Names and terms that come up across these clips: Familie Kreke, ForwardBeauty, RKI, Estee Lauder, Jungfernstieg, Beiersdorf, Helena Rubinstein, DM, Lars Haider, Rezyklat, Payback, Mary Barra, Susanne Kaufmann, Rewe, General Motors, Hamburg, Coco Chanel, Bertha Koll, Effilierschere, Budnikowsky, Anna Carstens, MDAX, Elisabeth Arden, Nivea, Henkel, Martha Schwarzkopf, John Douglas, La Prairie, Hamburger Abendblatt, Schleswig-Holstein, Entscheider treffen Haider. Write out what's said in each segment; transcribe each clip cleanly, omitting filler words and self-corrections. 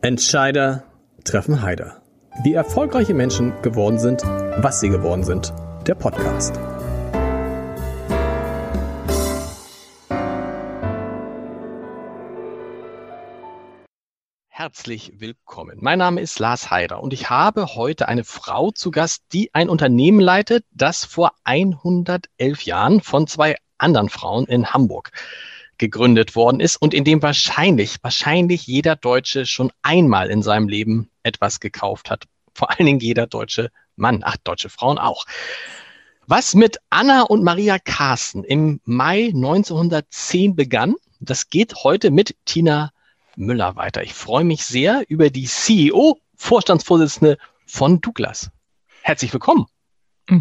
Entscheider treffen Haider. Wie erfolgreiche Menschen geworden sind, was sie geworden sind. Der Podcast. Herzlich willkommen. Mein Name ist Lars Haider und ich habe heute eine Frau zu Gast, die ein Unternehmen leitet, das vor 111 Jahren von zwei anderen Frauen in Hamburg gegründet worden ist und in dem wahrscheinlich jeder Deutsche schon einmal in seinem Leben etwas gekauft hat. Vor allen Dingen jeder deutsche Mann, deutsche Frauen auch. Was mit Anna und Maria Carstens im Mai 1910 begann, das geht heute mit Tina Müller weiter. Ich freue mich sehr über die CEO, Vorstandsvorsitzende von Douglas. Herzlich willkommen.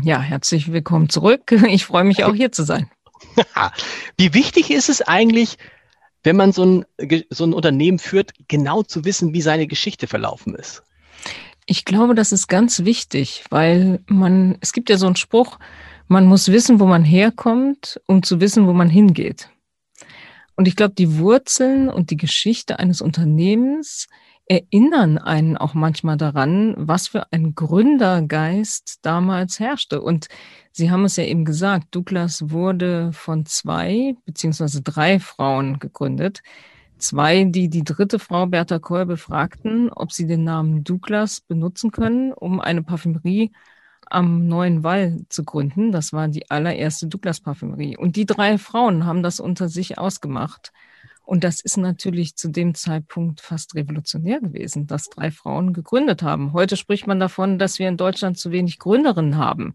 Ja, herzlich willkommen zurück. Ich freue mich auch, hier zu sein. Wie wichtig ist es eigentlich, wenn man so ein Unternehmen führt, genau zu wissen, wie seine Geschichte verlaufen ist? Ich glaube, das ist ganz wichtig, weil es gibt ja so einen Spruch, man muss wissen, wo man herkommt, um zu wissen, wo man hingeht. Und ich glaube, die Wurzeln und die Geschichte eines Unternehmens erinnern einen auch manchmal daran, was für ein Gründergeist damals herrschte. Und Sie haben es ja eben gesagt, Douglas wurde von zwei beziehungsweise drei Frauen gegründet. Zwei, die die dritte Frau, Bertha Koll, befragten, ob sie den Namen Douglas benutzen können, um eine Parfümerie am Neuen Wall zu gründen. Das war die allererste Douglas-Parfümerie. Und die drei Frauen haben das unter sich ausgemacht. Und das ist natürlich zu dem Zeitpunkt fast revolutionär gewesen, dass drei Frauen gegründet haben. Heute spricht man davon, dass wir in Deutschland zu wenig Gründerinnen haben.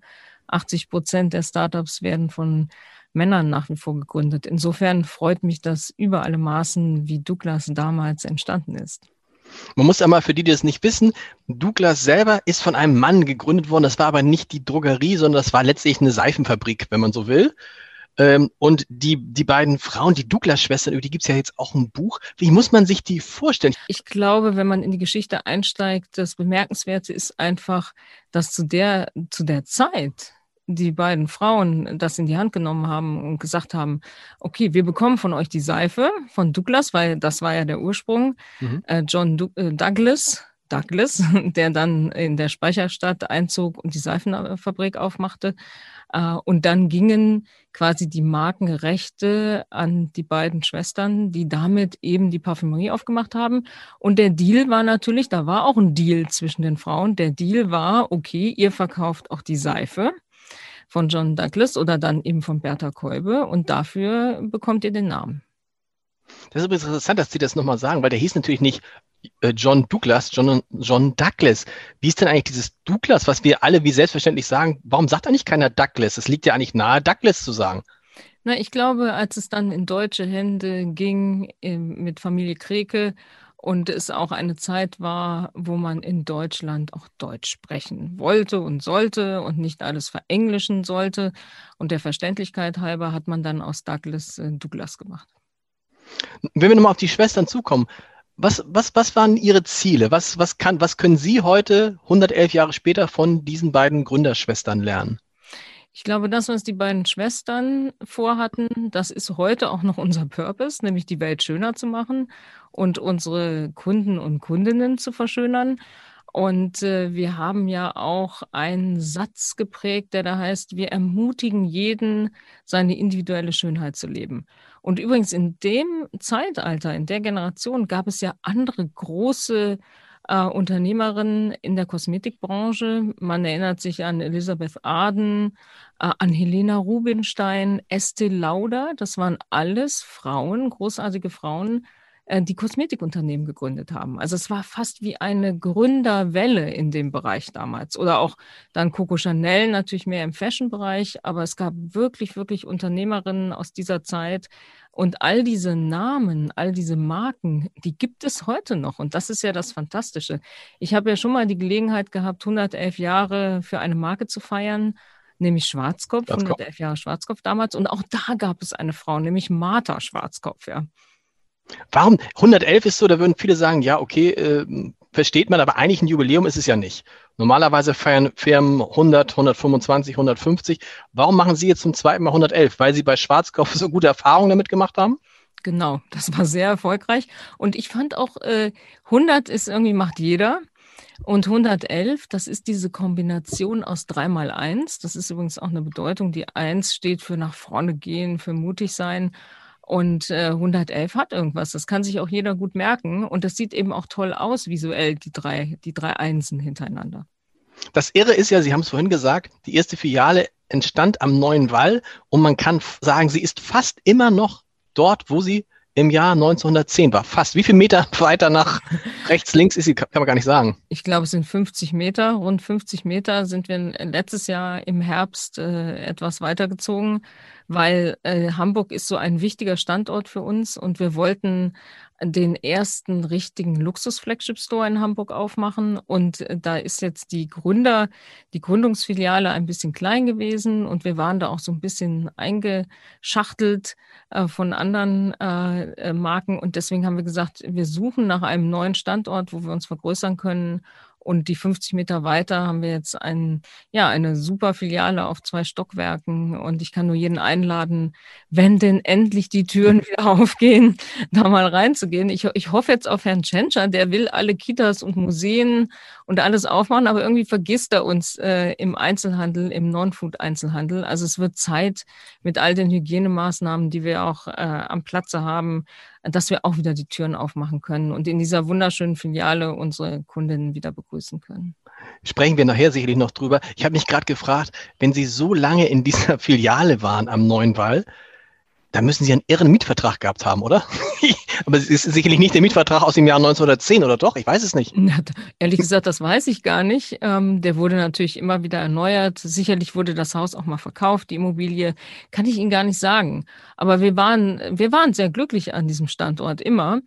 80% der Startups werden von Männern nach wie vor gegründet. Insofern freut mich das über alle Maßen, wie Douglas damals entstanden ist. Man muss einmal, für die, die das nicht wissen, Douglas selber ist von einem Mann gegründet worden. Das war aber nicht die Drogerie, sondern das war letztlich eine Seifenfabrik, wenn man so will. Und die beiden Frauen, die Douglas-Schwestern, über die gibt es ja jetzt auch ein Buch. Wie muss man sich die vorstellen? Ich glaube, wenn man in die Geschichte einsteigt, das Bemerkenswerte ist einfach, dass zu der Zeit die beiden Frauen das in die Hand genommen haben und gesagt haben, okay, wir bekommen von euch die Seife von Douglas, weil das war ja der Ursprung, John Douglas, der dann in der Speicherstadt einzog und die Seifenfabrik aufmachte. Und dann gingen quasi die Markenrechte an die beiden Schwestern, die damit eben die Parfümerie aufgemacht haben. Und der Deal war natürlich, da war auch ein Deal zwischen den Frauen. Der Deal war, okay, ihr verkauft auch die Seife von John Douglas oder dann eben von Bertha Kolbe und dafür bekommt ihr den Namen. Das ist übrigens interessant, dass Sie das nochmal sagen, weil der hieß natürlich nicht John Douglas, John Douglas. Wie ist denn eigentlich dieses Douglas, was wir alle wie selbstverständlich sagen? Warum sagt eigentlich keiner Douglas? Es liegt ja eigentlich nahe, Douglas zu sagen. Na, ich glaube, als es dann in deutsche Hände ging mit Familie Kreke und es auch eine Zeit war, wo man in Deutschland auch Deutsch sprechen wollte und sollte und nicht alles verenglischen sollte. Und der Verständlichkeit halber hat man dann aus Douglas Douglas gemacht. Wenn wir nochmal auf die Schwestern zukommen, was waren Ihre Ziele? Was können Sie heute, 111 Jahre später, von diesen beiden Gründerschwestern lernen? Ich glaube, das, was die beiden Schwestern vorhatten, das ist heute auch noch unser Purpose, nämlich die Welt schöner zu machen und unsere Kunden und Kundinnen zu verschönern. Und wir haben ja auch einen Satz geprägt, der da heißt, wir ermutigen jeden, seine individuelle Schönheit zu leben. Und übrigens in dem Zeitalter, in der Generation, gab es ja andere große Unternehmerinnen in der Kosmetikbranche. Man erinnert sich an Elisabeth Arden, an Helena Rubinstein, Estee Lauder. Das waren alles Frauen, großartige Frauen, die Kosmetikunternehmen gegründet haben. Also es war fast wie eine Gründerwelle in dem Bereich damals. Oder auch dann Coco Chanel, natürlich mehr im Fashion-Bereich, aber es gab wirklich, wirklich Unternehmerinnen aus dieser Zeit. Und all diese Namen, all diese Marken, die gibt es heute noch. Und das ist ja das Fantastische. Ich habe ja schon mal die Gelegenheit gehabt, 111 Jahre für eine Marke zu feiern, nämlich Schwarzkopf, 111 Jahre Schwarzkopf damals. Und auch da gab es eine Frau, nämlich Martha Schwarzkopf, ja. Warum? 111 ist so, da würden viele sagen, ja, okay, versteht man, aber eigentlich ein Jubiläum ist es ja nicht. Normalerweise feiern Firmen 100, 125, 150. Warum machen Sie jetzt zum zweiten Mal 111? Weil Sie bei Schwarzkopf so gute Erfahrungen damit gemacht haben? Genau, das war sehr erfolgreich. Und ich fand auch, 100 ist irgendwie, macht jeder. Und 111, das ist diese Kombination aus 3 mal 1. Das ist übrigens auch eine Bedeutung. Die 1 steht für nach vorne gehen, für mutig sein. Und 111 hat irgendwas. Das kann sich auch jeder gut merken. Und das sieht eben auch toll aus visuell, die drei Einsen hintereinander. Das Irre ist ja, Sie haben es vorhin gesagt, die erste Filiale entstand am Neuen Wall. Und man kann sagen, sie ist fast immer noch dort, wo sie im Jahr 1910 war. Fast. Wie viele Meter weiter nach rechts, links ist sie? Kann man gar nicht sagen. Ich glaube, es sind 50 Meter. Rund 50 Meter sind wir letztes Jahr im Herbst etwas weitergezogen, weil Hamburg ist so ein wichtiger Standort für uns und wir wollten den ersten richtigen Luxus-Flagship-Store in Hamburg aufmachen. Und da ist jetzt die Gründungsfiliale ein bisschen klein gewesen und wir waren da auch so ein bisschen eingeschachtelt von anderen Marken. Und deswegen haben wir gesagt, wir suchen nach einem neuen Standort, wo wir uns vergrößern können. Und die 50 Meter weiter haben wir jetzt eine super Filiale auf 2 Stockwerken. Und ich kann nur jeden einladen, wenn denn endlich die Türen wieder aufgehen, da mal reinzugehen. Ich hoffe jetzt auf Herrn Tschentscher, der will alle Kitas und Museen und alles aufmachen. Aber irgendwie vergisst er uns im Einzelhandel, im Non-Food-Einzelhandel. Also es wird Zeit mit all den Hygienemaßnahmen, die wir auch am Platze haben, dass wir auch wieder die Türen aufmachen können und in dieser wunderschönen Filiale unsere Kundinnen wieder begrüßen können. Sprechen wir nachher sicherlich noch drüber. Ich habe mich gerade gefragt, wenn Sie so lange in dieser Filiale waren am Neuen Wall, da müssen Sie einen irren Mietvertrag gehabt haben, oder? Aber es ist sicherlich nicht der Mietvertrag aus dem Jahr 1910, oder doch? Ich weiß es nicht. Na, ehrlich gesagt, das weiß ich gar nicht. Der wurde natürlich immer wieder erneuert. Sicherlich wurde das Haus auch mal verkauft, die Immobilie. Kann ich Ihnen gar nicht sagen. Aber wir waren sehr glücklich an diesem Standort immer.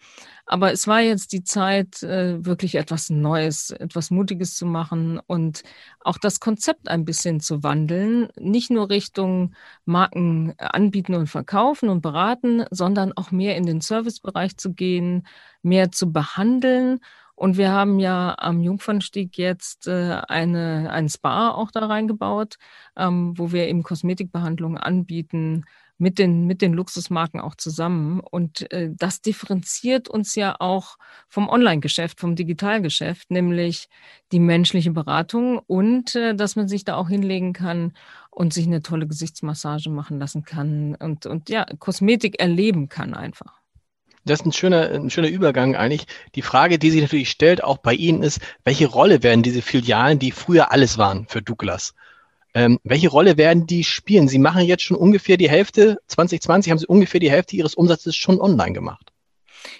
Aber es war jetzt die Zeit, wirklich etwas Neues, etwas Mutiges zu machen und auch das Konzept ein bisschen zu wandeln. Nicht nur Richtung Marken anbieten und verkaufen und beraten, sondern auch mehr in den Servicebereich zu gehen, mehr zu behandeln. Und wir haben ja am Jungfernstieg jetzt ein Spa auch da reingebaut, wo wir eben Kosmetikbehandlungen anbieten, mit den Luxusmarken auch zusammen. Und das differenziert uns ja auch vom Online-Geschäft, vom Digitalgeschäft, nämlich die menschliche Beratung und dass man sich da auch hinlegen kann und sich eine tolle Gesichtsmassage machen lassen kann und Kosmetik erleben kann einfach. Das ist ein schöner Übergang eigentlich. Die Frage, die sich natürlich stellt, auch bei Ihnen ist, welche Rolle werden diese Filialen, die früher alles waren für Douglas, welche Rolle werden die spielen? Sie machen jetzt schon ungefähr die Hälfte, 2020 haben Sie ungefähr die Hälfte Ihres Umsatzes schon online gemacht.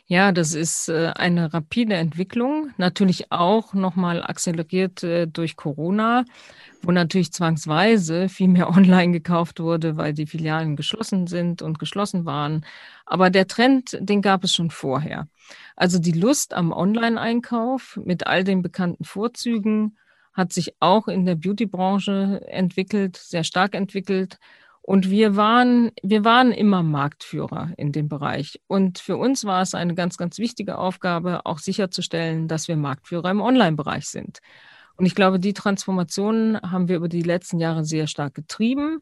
Ja, das ist eine rapide Entwicklung, natürlich auch nochmal akzeleriert durch Corona, wo natürlich zwangsweise viel mehr online gekauft wurde, weil die Filialen geschlossen sind und geschlossen waren. Aber der Trend, den gab es schon vorher. Also die Lust am Online-Einkauf mit all den bekannten Vorzügen hat sich auch in der Beauty-Branche entwickelt, sehr stark entwickelt. Und wir waren immer Marktführer in dem Bereich. Und für uns war es eine ganz, ganz wichtige Aufgabe, auch sicherzustellen, dass wir Marktführer im Online-Bereich sind. Und ich glaube, die Transformationen haben wir über die letzten Jahre sehr stark getrieben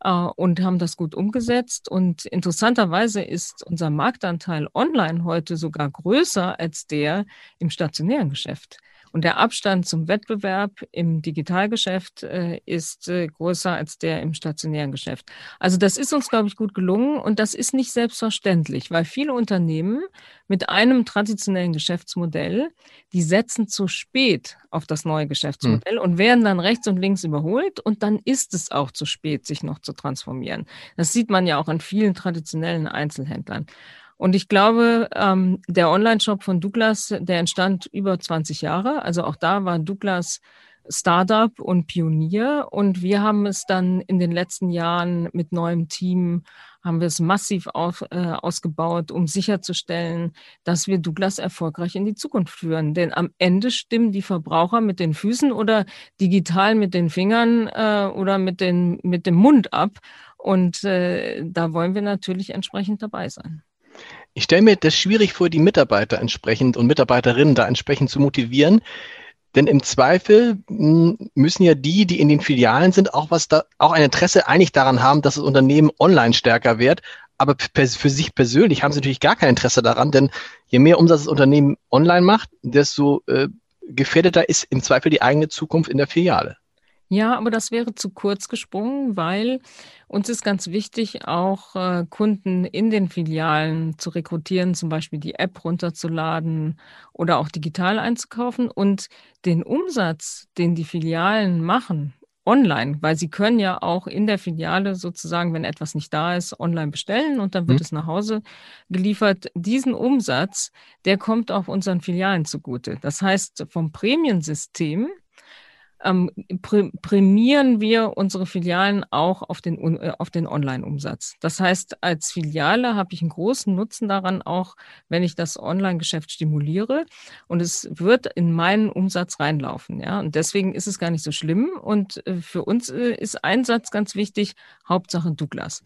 und haben das gut umgesetzt. Und interessanterweise ist unser Marktanteil online heute sogar größer als der im stationären Geschäft. Und der Abstand zum Wettbewerb im Digitalgeschäft ist größer als der im stationären Geschäft. Also das ist uns, glaube ich, gut gelungen und das ist nicht selbstverständlich, weil viele Unternehmen mit einem traditionellen Geschäftsmodell, die setzen zu spät auf das neue Geschäftsmodell und werden dann rechts und links überholt und dann ist es auch zu spät, sich noch zu transformieren. Das sieht man ja auch an vielen traditionellen Einzelhändlern. Und ich glaube, der Online-Shop von Douglas, der entstand über 20 Jahre. Also auch da war Douglas Startup und Pionier. Und wir haben es dann in den letzten Jahren mit neuem Team, haben wir es massiv ausgebaut, um sicherzustellen, dass wir Douglas erfolgreich in die Zukunft führen. Denn am Ende stimmen die Verbraucher mit den Füßen oder digital mit den Fingern oder mit dem Mund ab. Und da wollen wir natürlich entsprechend dabei sein. Ich stelle mir das schwierig vor, die Mitarbeiter entsprechend und Mitarbeiterinnen da entsprechend zu motivieren, denn im Zweifel müssen ja die in den Filialen sind, auch ein Interesse eigentlich daran haben, dass das Unternehmen online stärker wird, Aber für sich persönlich haben sie natürlich gar kein Interesse daran, denn je mehr Umsatz das Unternehmen online macht, desto gefährdeter ist im Zweifel die eigene Zukunft in der Filiale. Ja, aber das wäre zu kurz gesprungen, weil uns ist ganz wichtig, auch Kunden in den Filialen zu rekrutieren, zum Beispiel die App runterzuladen oder auch digital einzukaufen. Und den Umsatz, den die Filialen machen, online, weil sie können ja auch in der Filiale sozusagen, wenn etwas nicht da ist, online bestellen und dann wird es nach Hause geliefert. Diesen Umsatz, der kommt auch unseren Filialen zugute. Das heißt, vom Prämiensystem prämieren wir unsere Filialen auch auf den Online-Umsatz. Das heißt, als Filiale habe ich einen großen Nutzen daran, auch wenn ich das Online-Geschäft stimuliere. Und es wird in meinen Umsatz reinlaufen. Ja? Und deswegen ist es gar nicht so schlimm. Und für uns ist ein Satz ganz wichtig, Hauptsache Douglas.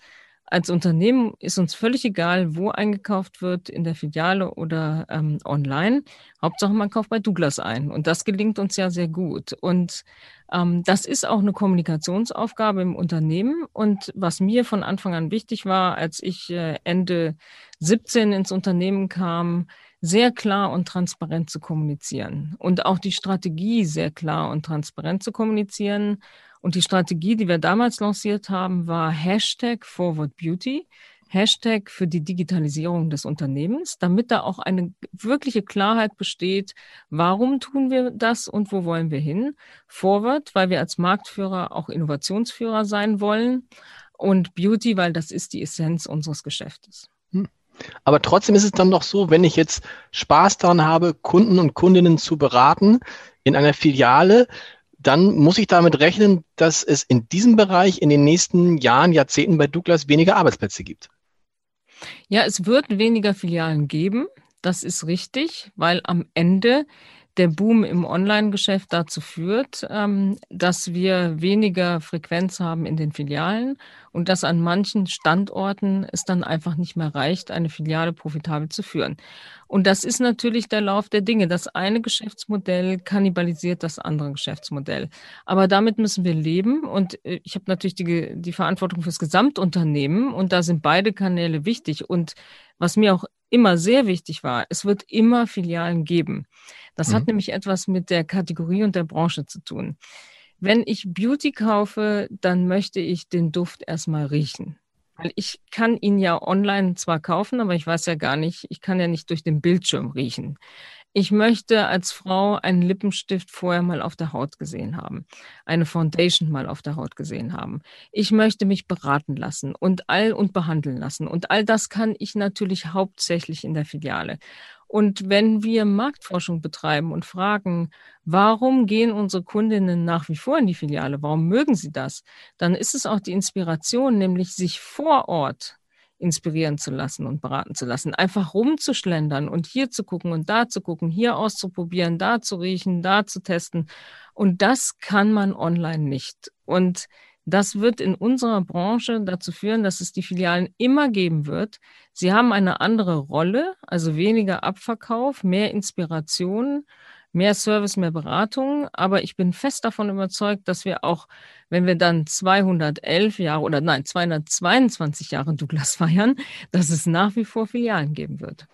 Als Unternehmen ist uns völlig egal, wo eingekauft wird, in der Filiale oder online. Hauptsache, man kauft bei Douglas ein. Und das gelingt uns ja sehr gut. Und das ist auch eine Kommunikationsaufgabe im Unternehmen. Und was mir von Anfang an wichtig war, als ich Ende 17 ins Unternehmen kam, sehr klar und transparent zu kommunizieren. Und auch die Strategie sehr klar und transparent zu kommunizieren. Und die Strategie, die wir damals lanciert haben, war #ForwardBeauty, Hashtag für die Digitalisierung des Unternehmens, damit da auch eine wirkliche Klarheit besteht, warum tun wir das und wo wollen wir hin? Forward, weil wir als Marktführer auch Innovationsführer sein wollen, und Beauty, weil das ist die Essenz unseres Geschäftes. Aber trotzdem ist es dann doch so, wenn ich jetzt Spaß daran habe, Kunden und Kundinnen zu beraten in einer Filiale, dann muss ich damit rechnen, dass es in diesem Bereich in den nächsten Jahren, Jahrzehnten bei Douglas weniger Arbeitsplätze gibt. Ja, es wird weniger Filialen geben. Das ist richtig, weil am Ende der Boom im Online-Geschäft dazu führt, dass wir weniger Frequenz haben in den Filialen und dass an manchen Standorten es dann einfach nicht mehr reicht, eine Filiale profitabel zu führen. Und das ist natürlich der Lauf der Dinge. Das eine Geschäftsmodell kannibalisiert das andere Geschäftsmodell. Aber damit müssen wir leben. Und ich habe natürlich die Verantwortung fürs Gesamtunternehmen. Und da sind beide Kanäle wichtig. Und was mir auch immer sehr wichtig war, es wird immer Filialen geben. Das hat nämlich etwas mit der Kategorie und der Branche zu tun. Wenn ich Beauty kaufe, dann möchte ich den Duft erstmal riechen. Weil ich kann ihn ja online zwar kaufen, aber ich weiß ja gar nicht, ich kann ja nicht durch den Bildschirm riechen. Ich möchte als Frau einen Lippenstift vorher mal auf der Haut gesehen haben, eine Foundation mal auf der Haut gesehen haben. Ich möchte mich beraten lassen und behandeln lassen. Und all das kann ich natürlich hauptsächlich in der Filiale. Und wenn wir Marktforschung betreiben und fragen, warum gehen unsere Kundinnen nach wie vor in die Filiale, warum mögen sie das, dann ist es auch die Inspiration, nämlich sich vor Ort inspirieren zu lassen und beraten zu lassen, einfach rumzuschlendern und hier zu gucken und da zu gucken, hier auszuprobieren, da zu riechen, da zu testen. Und das kann man online nicht. Und das wird in unserer Branche dazu führen, dass es die Filialen immer geben wird. Sie haben eine andere Rolle, also weniger Abverkauf, mehr Inspiration, mehr Service, mehr Beratung. Aber ich bin fest davon überzeugt, dass wir auch, wenn wir dann 222 Jahre Douglas feiern, dass es nach wie vor Filialen geben wird.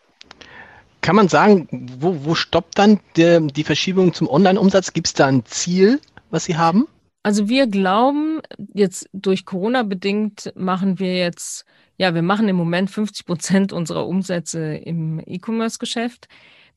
Kann man sagen, wo stoppt dann die Verschiebung zum Online-Umsatz? Gibt es da ein Ziel, was Sie haben? Also wir glauben, jetzt durch Corona bedingt wir machen im Moment 50% unserer Umsätze im E-Commerce-Geschäft.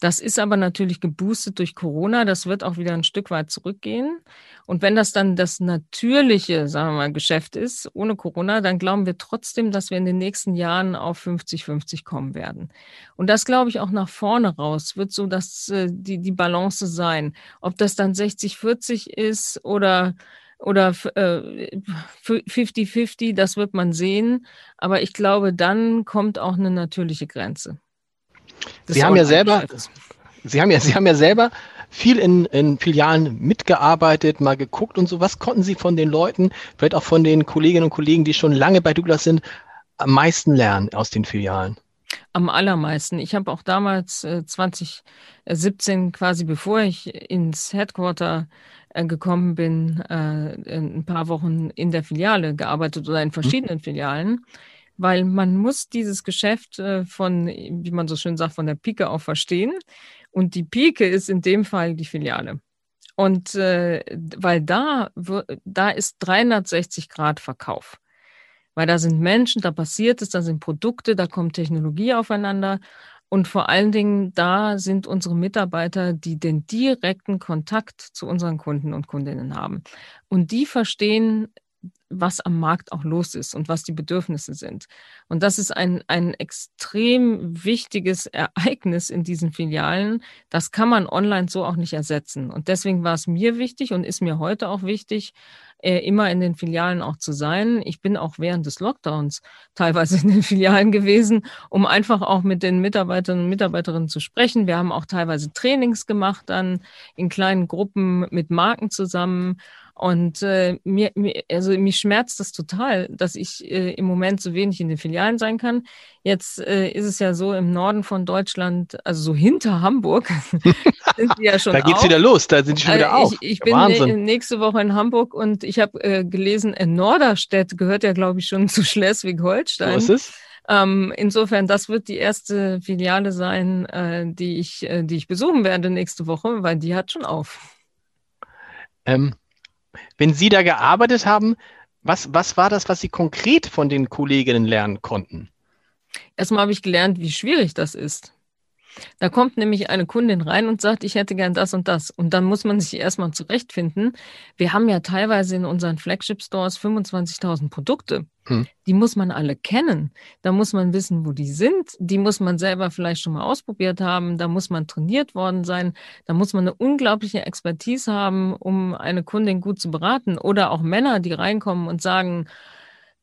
Das ist aber natürlich geboostet durch Corona. Das wird auch wieder ein Stück weit zurückgehen. Und wenn das dann das natürliche, sagen wir mal, Geschäft ist, ohne Corona, dann glauben wir trotzdem, dass wir in den nächsten Jahren auf 50-50 kommen werden. Und das, glaube ich, auch nach vorne raus wird so, dass die Balance sein. Ob das dann 60-40 ist oder 50-50, das wird man sehen. Aber ich glaube, dann kommt auch eine natürliche Grenze. Sie haben ja selber viel in Filialen mitgearbeitet, mal geguckt und so. Was konnten Sie von den Leuten, vielleicht auch von den Kolleginnen und Kollegen, die schon lange bei Douglas sind, am meisten lernen aus den Filialen? Am allermeisten. Ich habe auch damals 2017, quasi bevor ich ins Headquarter gekommen bin, ein paar Wochen in der Filiale gearbeitet oder in verschiedenen Filialen. weil man muss dieses Geschäft von, wie man so schön sagt, von der Pike auf verstehen. Und die Pike ist in dem Fall die Filiale. Und weil da ist 360 Grad Verkauf. Weil da sind Menschen, da passiert es, da sind Produkte, da kommt Technologie aufeinander. Und vor allen Dingen, da sind unsere Mitarbeiter, die den direkten Kontakt zu unseren Kunden und Kundinnen haben. Und die verstehen, was am Markt auch los ist und was die Bedürfnisse sind. Und das ist ein extrem wichtiges Ereignis in diesen Filialen. Das kann man online so auch nicht ersetzen. Und deswegen war es mir wichtig und ist mir heute auch wichtig, immer in den Filialen auch zu sein. Ich bin auch während des Lockdowns teilweise in den Filialen gewesen, um einfach auch mit den Mitarbeitern und Mitarbeiterinnen zu sprechen. Wir haben auch teilweise Trainings gemacht dann in kleinen Gruppen mit Marken zusammen. Und mich schmerzt das total, dass ich im Moment so wenig in den Filialen sein kann. Jetzt ist es ja so im Norden von Deutschland, also so hinter Hamburg, sind die ja schon da geht's wieder los, da sind die schon wieder auf. Ich bin nächste Woche in Hamburg und ich habe gelesen, in Norderstedt gehört ja, glaube ich, schon zu Schleswig-Holstein. So ist es. Insofern, das wird die erste Filiale sein, die ich besuchen werde nächste Woche, weil die hat schon auf. Wenn Sie da gearbeitet haben, was war das, was Sie konkret von den Kolleginnen lernen konnten? Erstmal habe ich gelernt, wie schwierig das ist. Da kommt nämlich eine Kundin rein und sagt, ich hätte gern das und das. Und dann muss man sich erstmal zurechtfinden. Wir haben ja teilweise in unseren Flagship-Stores 25.000 Produkte. Die muss man alle kennen. Da muss man wissen, wo die sind. Die muss man selber vielleicht schon mal ausprobiert haben. Da muss man trainiert worden sein. Da muss man eine unglaubliche Expertise haben, um eine Kundin gut zu beraten. Oder auch Männer, die reinkommen und sagen,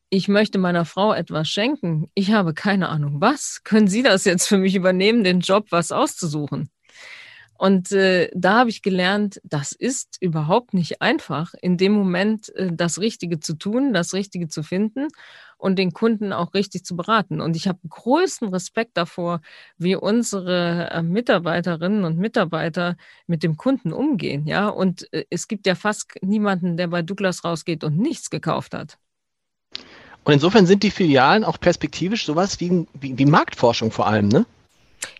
ich möchte meiner Frau etwas schenken. Ich habe keine Ahnung, was. Können Sie das jetzt für mich übernehmen, den Job, was auszusuchen? Und da habe ich gelernt, das ist überhaupt nicht einfach, in dem Moment das Richtige zu tun, das Richtige zu finden und den Kunden auch richtig zu beraten. Und ich habe größten Respekt davor, wie unsere Mitarbeiterinnen und Mitarbeiter mit dem Kunden umgehen. Ja? Und es gibt ja fast niemanden, der bei Douglas rausgeht und nichts gekauft hat. Und insofern sind die Filialen auch perspektivisch sowas wie Marktforschung vor allem, ne?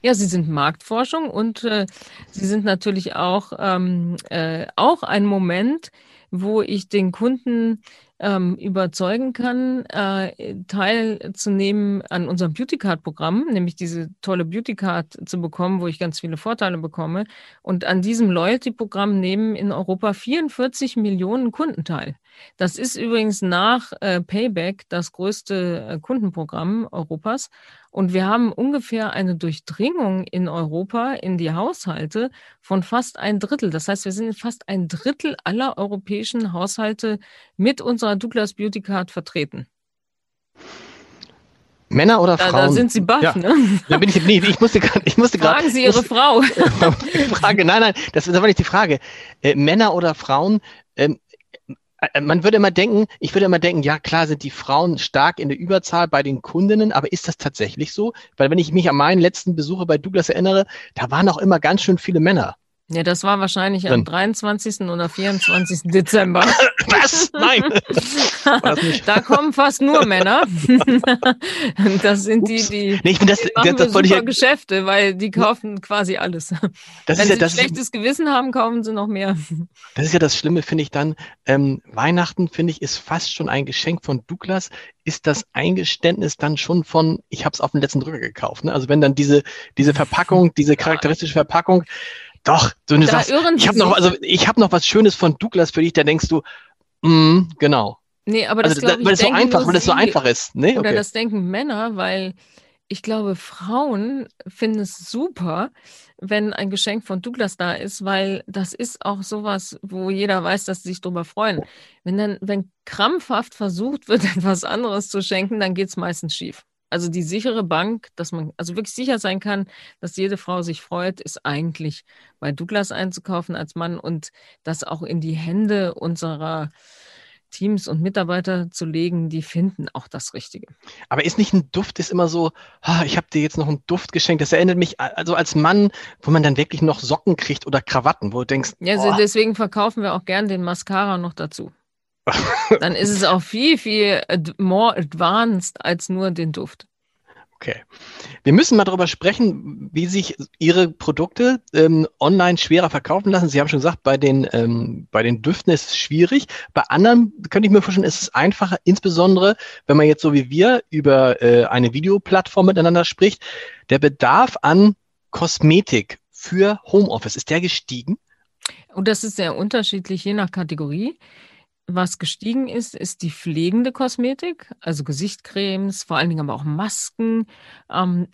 Ja, sie sind Marktforschung und sie sind natürlich auch ein Moment, wo ich den Kunden überzeugen kann, teilzunehmen an unserem Beauty-Card-Programm, nämlich diese tolle Beauty-Card zu bekommen, wo ich ganz viele Vorteile bekomme. Und an diesem Loyalty-Programm nehmen in Europa 44 Millionen Kunden teil. Das ist übrigens nach Payback das größte Kundenprogramm Europas. Und wir haben ungefähr eine Durchdringung in Europa in die Haushalte von fast 1/3. Das heißt, wir sind in fast 1/3 aller europäischen Haushalte mit unserer Douglas Beauty Card vertreten. Männer oder Frauen? Da sind Sie baff, ja. Ne? Da bin ich nicht. Ich musste gerade. Fragen Sie Ihre Frau. Frage, nein, das war nicht die Frage. Männer oder Frauen? Ich würde immer denken, ja klar sind die Frauen stark in der Überzahl bei den Kundinnen, aber ist das tatsächlich so? Weil wenn ich mich an meinen letzten Besuche bei Douglas erinnere, da waren auch immer ganz schön viele Männer. Ja, das war wahrscheinlich am 23. oder 24. Dezember. Was? Nein! Da kommen fast nur Männer. Das sind die Geschäfte, weil die kaufen quasi alles. Wenn sie ein schlechtes Gewissen haben, kaufen sie noch mehr. Das ist ja das Schlimme, finde ich dann. Weihnachten, finde ich, ist fast schon ein Geschenk von Douglas. Ist das Eingeständnis dann schon von, ich habe es auf den letzten Drücker gekauft. Ne? Also wenn dann diese Verpackung, diese charakteristische Verpackung, doch, du sagst, ich habe noch was Schönes von Douglas für dich, da denkst du, genau. Nee, aber das glaube ich, weil das so einfach ist. Nee, okay. Oder das denken Männer, weil ich glaube, Frauen finden es super, wenn ein Geschenk von Douglas da ist, weil das ist auch sowas, wo jeder weiß, dass sie sich drüber freuen. Wenn krampfhaft versucht wird, etwas anderes zu schenken, dann geht's meistens schief. Also die sichere Bank, dass man also wirklich sicher sein kann, dass jede Frau sich freut, ist eigentlich bei Douglas einzukaufen als Mann und das auch in die Hände unserer Teams und Mitarbeiter zu legen, die finden auch das Richtige. Aber ist nicht ein Duft, ist immer so, ich habe dir jetzt noch einen Duft geschenkt, das erinnert mich also als Mann, wo man dann wirklich noch Socken kriegt oder Krawatten, wo du denkst. Ja, also deswegen verkaufen wir auch gern den Mascara noch dazu. Dann ist es auch viel, viel more advanced als nur den Duft. Okay. Wir müssen mal darüber sprechen, wie sich Ihre Produkte online schwerer verkaufen lassen. Sie haben schon gesagt, bei den Düften ist es schwierig. Bei anderen könnte ich mir vorstellen, ist es einfacher, insbesondere wenn man jetzt so wie wir über eine Videoplattform miteinander spricht. Der Bedarf an Kosmetik für Homeoffice, ist der gestiegen? Und das ist sehr unterschiedlich, je nach Kategorie. Was gestiegen ist, ist die pflegende Kosmetik, also Gesichtscremes, vor allen Dingen aber auch Masken,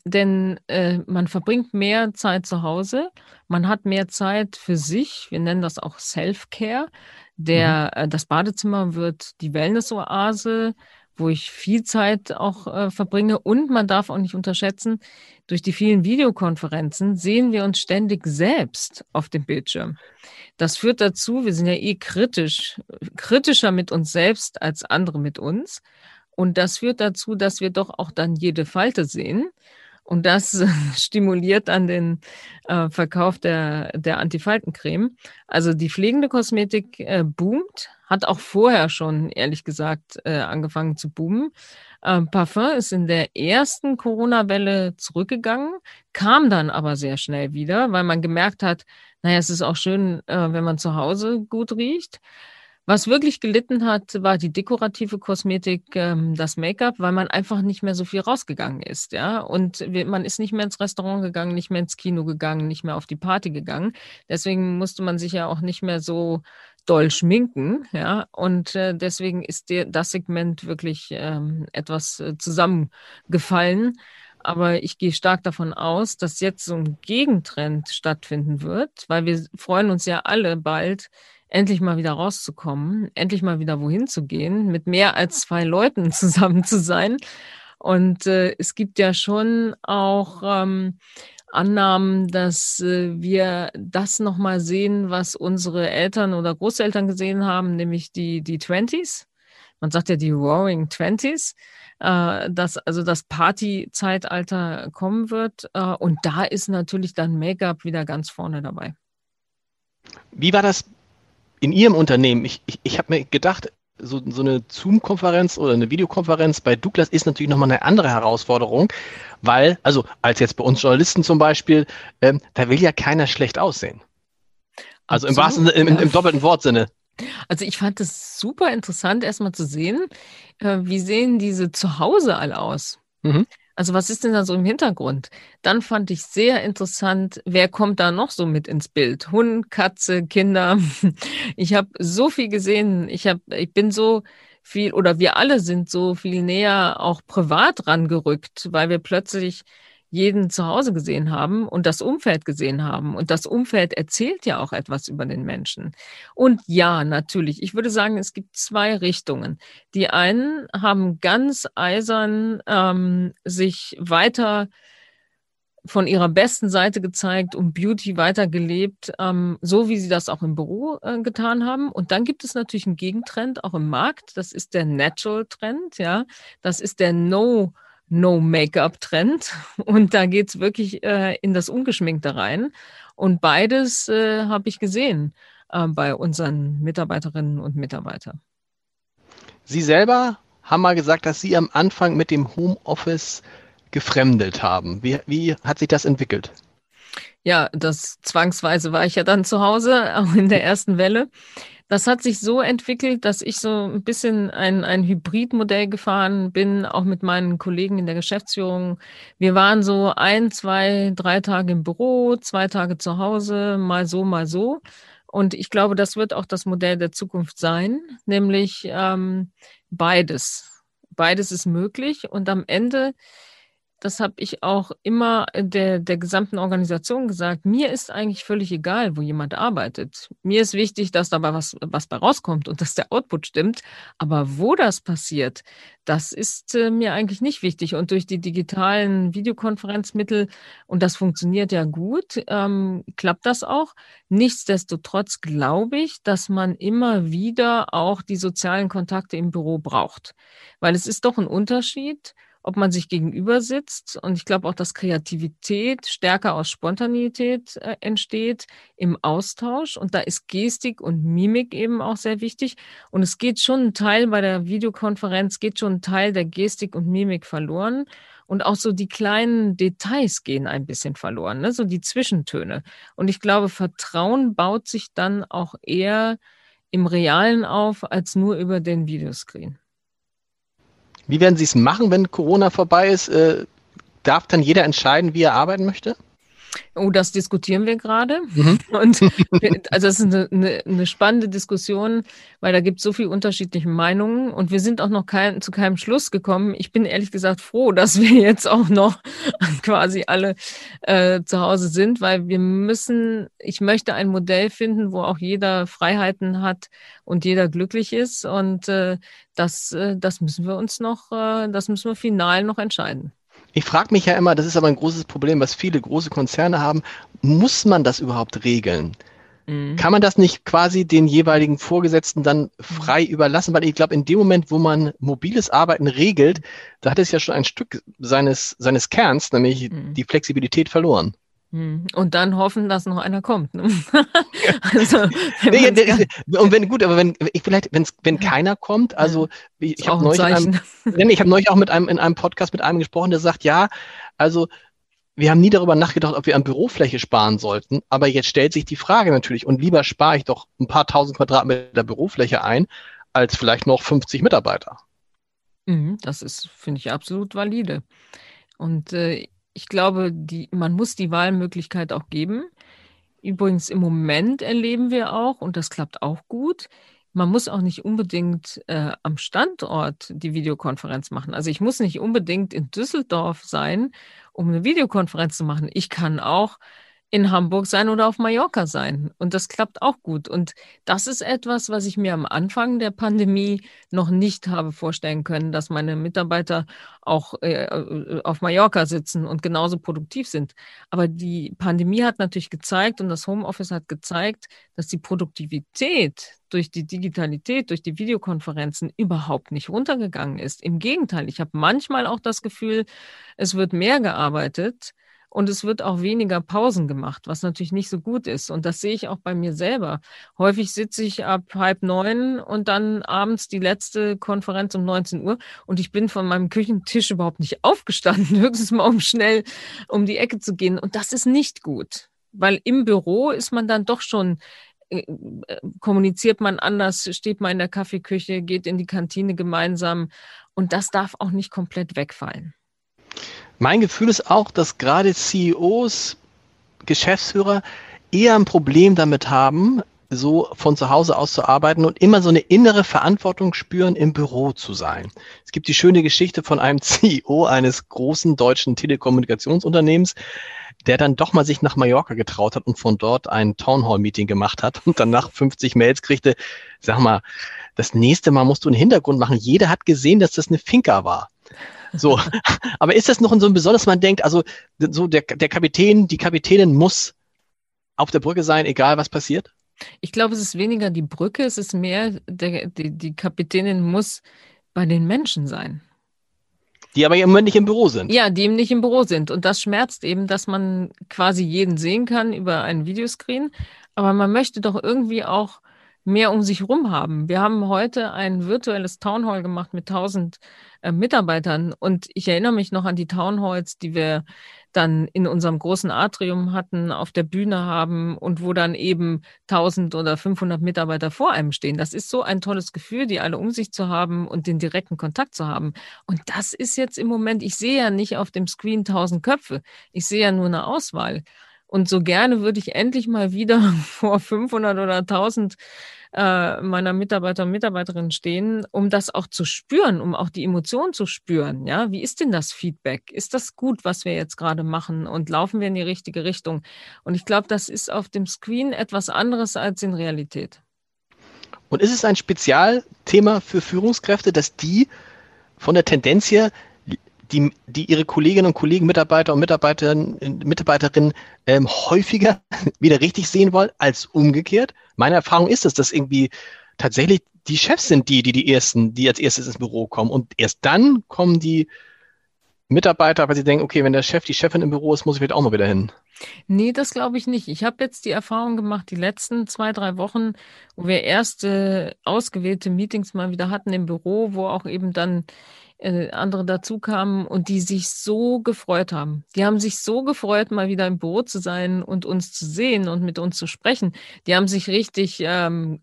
denn man verbringt mehr Zeit zu Hause, man hat mehr Zeit für sich, wir nennen das auch Self-Care. Das Badezimmer wird die Wellness-Oase, wo ich viel Zeit auch verbringe, und man darf auch nicht unterschätzen, durch die vielen Videokonferenzen sehen wir uns ständig selbst auf dem Bildschirm. Das führt dazu, wir sind ja kritischer mit uns selbst als andere mit uns, und das führt dazu, dass wir doch auch dann jede Falte sehen, und das stimuliert dann den Verkauf der Antifaltencreme. Also die pflegende Kosmetik boomt. Hat auch vorher schon, ehrlich gesagt, angefangen zu boomen. Parfum ist in der ersten Corona-Welle zurückgegangen, kam dann aber sehr schnell wieder, weil man gemerkt hat, naja, es ist auch schön, wenn man zu Hause gut riecht. Was wirklich gelitten hat, war die dekorative Kosmetik, das Make-up, weil man einfach nicht mehr so viel rausgegangen ist, ja. Und man ist nicht mehr ins Restaurant gegangen, nicht mehr ins Kino gegangen, nicht mehr auf die Party gegangen. Deswegen musste man sich ja auch nicht mehr so doll schminken, ja. Und deswegen ist das Segment wirklich etwas zusammengefallen. Aber ich gehe stark davon aus, dass jetzt so ein Gegentrend stattfinden wird, weil wir freuen uns ja alle bald, endlich mal wieder rauszukommen, endlich mal wieder wohin zu gehen, mit mehr als 2 Leuten zusammen zu sein. Und es gibt ja schon auch Annahmen, dass wir das nochmal sehen, was unsere Eltern oder Großeltern gesehen haben, nämlich die 20s. Man sagt ja die Roaring 20s, dass also das Party-Zeitalter kommen wird. Und da ist natürlich dann Make-up wieder ganz vorne dabei. Wie war das in Ihrem Unternehmen? Ich habe mir gedacht, so eine Zoom-Konferenz oder eine Videokonferenz bei Douglas ist natürlich nochmal eine andere Herausforderung, weil, also als jetzt bei uns Journalisten zum Beispiel, da will ja keiner schlecht aussehen. Also im wahrsten, im doppelten Wortsinne. Also ich fand es super interessant, erstmal zu sehen, wie sehen diese zu Hause alle aus? Mhm. Also was ist denn da so im Hintergrund? Dann fand ich sehr interessant, wer kommt da noch so mit ins Bild? Hund, Katze, Kinder. Ich habe so viel gesehen. Ich bin so viel, oder wir alle sind so viel näher auch privat rangerückt, weil wir plötzlich jeden zu Hause gesehen haben und das Umfeld gesehen haben. Und das Umfeld erzählt ja auch etwas über den Menschen. Und ja, natürlich, ich würde sagen, es gibt 2 Richtungen. Die einen haben ganz eisern sich weiter von ihrer besten Seite gezeigt und Beauty weitergelebt, so wie sie das auch im Büro getan haben. Und dann gibt es natürlich einen Gegentrend, auch im Markt. Das ist der Natural-Trend, ja. Das ist der No-Make-up-Trend, und da geht es wirklich in das Ungeschminkte rein, und beides habe ich gesehen bei unseren Mitarbeiterinnen und Mitarbeitern. Sie selber haben mal gesagt, dass Sie am Anfang mit dem Homeoffice gefremdelt haben. Wie hat sich das entwickelt? Ja, das zwangsweise war ich ja dann zu Hause, auch in der ersten Welle. Das hat sich so entwickelt, dass ich so ein bisschen ein Hybridmodell gefahren bin, auch mit meinen Kollegen in der Geschäftsführung. Wir waren so 1, 2, 3 Tage im Büro, 2 Tage zu Hause, mal so, mal so. Und ich glaube, das wird auch das Modell der Zukunft sein, nämlich beides. Beides ist möglich, und am Ende, das habe ich auch immer der gesamten Organisation gesagt, mir ist eigentlich völlig egal, wo jemand arbeitet. Mir ist wichtig, dass dabei was bei rauskommt und dass der Output stimmt. Aber wo das passiert, das ist mir eigentlich nicht wichtig. Und durch die digitalen Videokonferenzmittel, und das funktioniert ja gut, klappt das auch. Nichtsdestotrotz glaube ich, dass man immer wieder auch die sozialen Kontakte im Büro braucht. Weil es ist doch ein Unterschied, ob man sich gegenüber sitzt. Und ich glaube auch, dass Kreativität stärker aus Spontanität entsteht im Austausch. Und da ist Gestik und Mimik eben auch sehr wichtig. Und es geht schon ein Teil bei der Videokonferenz, geht schon ein Teil der Gestik und Mimik verloren. Und auch so die kleinen Details gehen ein bisschen verloren, ne? So die Zwischentöne. Und ich glaube, Vertrauen baut sich dann auch eher im Realen auf, als nur über den Videoscreen. Wie werden Sie es machen, wenn Corona vorbei ist? Darf dann jeder entscheiden, wie er arbeiten möchte? Oh, das diskutieren wir gerade. Mhm. Und also das ist eine spannende Diskussion, weil da gibt es so viele unterschiedliche Meinungen und wir sind auch noch zu keinem Schluss gekommen. Ich bin ehrlich gesagt froh, dass wir jetzt auch noch quasi alle zu Hause sind, weil ich möchte ein Modell finden, wo auch jeder Freiheiten hat und jeder glücklich ist. Und das müssen wir final noch entscheiden. Ich frage mich ja immer, das ist aber ein großes Problem, was viele große Konzerne haben, muss man das überhaupt regeln? Mhm. Kann man das nicht quasi den jeweiligen Vorgesetzten dann frei überlassen? Weil ich glaube, in dem Moment, wo man mobiles Arbeiten regelt, da hat es ja schon ein Stück seines Kerns, nämlich die Flexibilität verloren. Und dann hoffen, dass noch einer kommt. Ne? Also, wenn keiner kommt, also ich habe neulich auch in einem Podcast mit einem gesprochen, der sagt, ja, also wir haben nie darüber nachgedacht, ob wir an Bürofläche sparen sollten, aber jetzt stellt sich die Frage natürlich, und lieber spare ich doch ein paar tausend Quadratmeter Bürofläche ein, als vielleicht noch 50 Mitarbeiter. Das ist, finde ich, absolut valide. Und ich glaube, man muss die Wahlmöglichkeit auch geben. Übrigens im Moment erleben wir auch, und das klappt auch gut, man muss auch nicht unbedingt am Standort die Videokonferenz machen. Also ich muss nicht unbedingt in Düsseldorf sein, um eine Videokonferenz zu machen. Ich kann auch in Hamburg sein oder auf Mallorca sein. Und das klappt auch gut. Und das ist etwas, was ich mir am Anfang der Pandemie noch nicht habe vorstellen können, dass meine Mitarbeiter auch auf Mallorca sitzen und genauso produktiv sind. Aber die Pandemie hat natürlich gezeigt und das Homeoffice hat gezeigt, dass die Produktivität durch die Digitalität, durch die Videokonferenzen überhaupt nicht runtergegangen ist. Im Gegenteil, ich habe manchmal auch das Gefühl, es wird mehr gearbeitet, und es wird auch weniger Pausen gemacht, was natürlich nicht so gut ist. Und das sehe ich auch bei mir selber. Häufig sitze ich ab 8:30 und dann abends die letzte Konferenz um 19 Uhr. Und ich bin von meinem Küchentisch überhaupt nicht aufgestanden, höchstens mal um schnell um die Ecke zu gehen. Und das ist nicht gut, weil im Büro ist man dann doch schon, kommuniziert man anders, steht man in der Kaffeeküche, geht in die Kantine gemeinsam. Und das darf auch nicht komplett wegfallen. Mein Gefühl ist auch, dass gerade CEOs, Geschäftsführer eher ein Problem damit haben, so von zu Hause aus zu arbeiten und immer so eine innere Verantwortung spüren, im Büro zu sein. Es gibt die schöne Geschichte von einem CEO eines großen deutschen Telekommunikationsunternehmens, der dann doch mal sich nach Mallorca getraut hat und von dort ein Townhall-Meeting gemacht hat und danach 50 Mails kriegte. Sag mal, das nächste Mal musst du einen Hintergrund machen. Jeder hat gesehen, dass das eine Finca war. So, aber ist das noch in so einem besonders, man denkt, also so der Kapitän, die Kapitänin muss auf der Brücke sein, egal was passiert? Ich glaube, es ist weniger die Brücke, es ist mehr, die Kapitänin muss bei den Menschen sein. Die aber im Moment nicht im Büro sind. Ja, die eben nicht im Büro sind. Und das schmerzt eben, dass man quasi jeden sehen kann über einen Videoscreen. Aber man möchte doch irgendwie auch mehr um sich rum haben. Wir haben heute ein virtuelles Townhall gemacht mit 1000 Mitarbeitern und ich erinnere mich noch an die Townhalls, die wir dann in unserem großen Atrium hatten, auf der Bühne haben und wo dann eben 1000 oder 500 Mitarbeiter vor einem stehen. Das ist so ein tolles Gefühl, die alle um sich zu haben und den direkten Kontakt zu haben. Und das ist jetzt im Moment, ich sehe ja nicht auf dem Screen 1000 Köpfe, ich sehe ja nur eine Auswahl. Und so gerne würde ich endlich mal wieder vor 500 oder 1000 meiner Mitarbeiter und Mitarbeiterinnen stehen, um das auch zu spüren, um auch die Emotionen zu spüren. Ja, wie ist denn das Feedback? Ist das gut, was wir jetzt gerade machen? Und laufen wir in die richtige Richtung? Und ich glaube, das ist auf dem Screen etwas anderes als in Realität. Und ist es ein Spezialthema für Führungskräfte, dass die von der Tendenz her die ihre Kolleginnen und Kollegen, Mitarbeiter und Mitarbeiterinnen häufiger wieder richtig sehen wollen als umgekehrt? Meine Erfahrung ist es, dass irgendwie tatsächlich die Chefs sind die als erstes ins Büro kommen und erst dann kommen die Mitarbeiter, weil sie denken, okay, wenn der Chef, die Chefin im Büro ist, muss ich vielleicht auch mal wieder hin? Nee, das glaube ich nicht. Ich habe jetzt die Erfahrung gemacht, die letzten 2-3 Wochen, wo wir erste ausgewählte Meetings mal wieder hatten im Büro, wo auch eben dann andere dazu kamen und die sich so gefreut haben. Die haben sich so gefreut, mal wieder im Büro zu sein und uns zu sehen und mit uns zu sprechen. Die haben sich richtig, die haben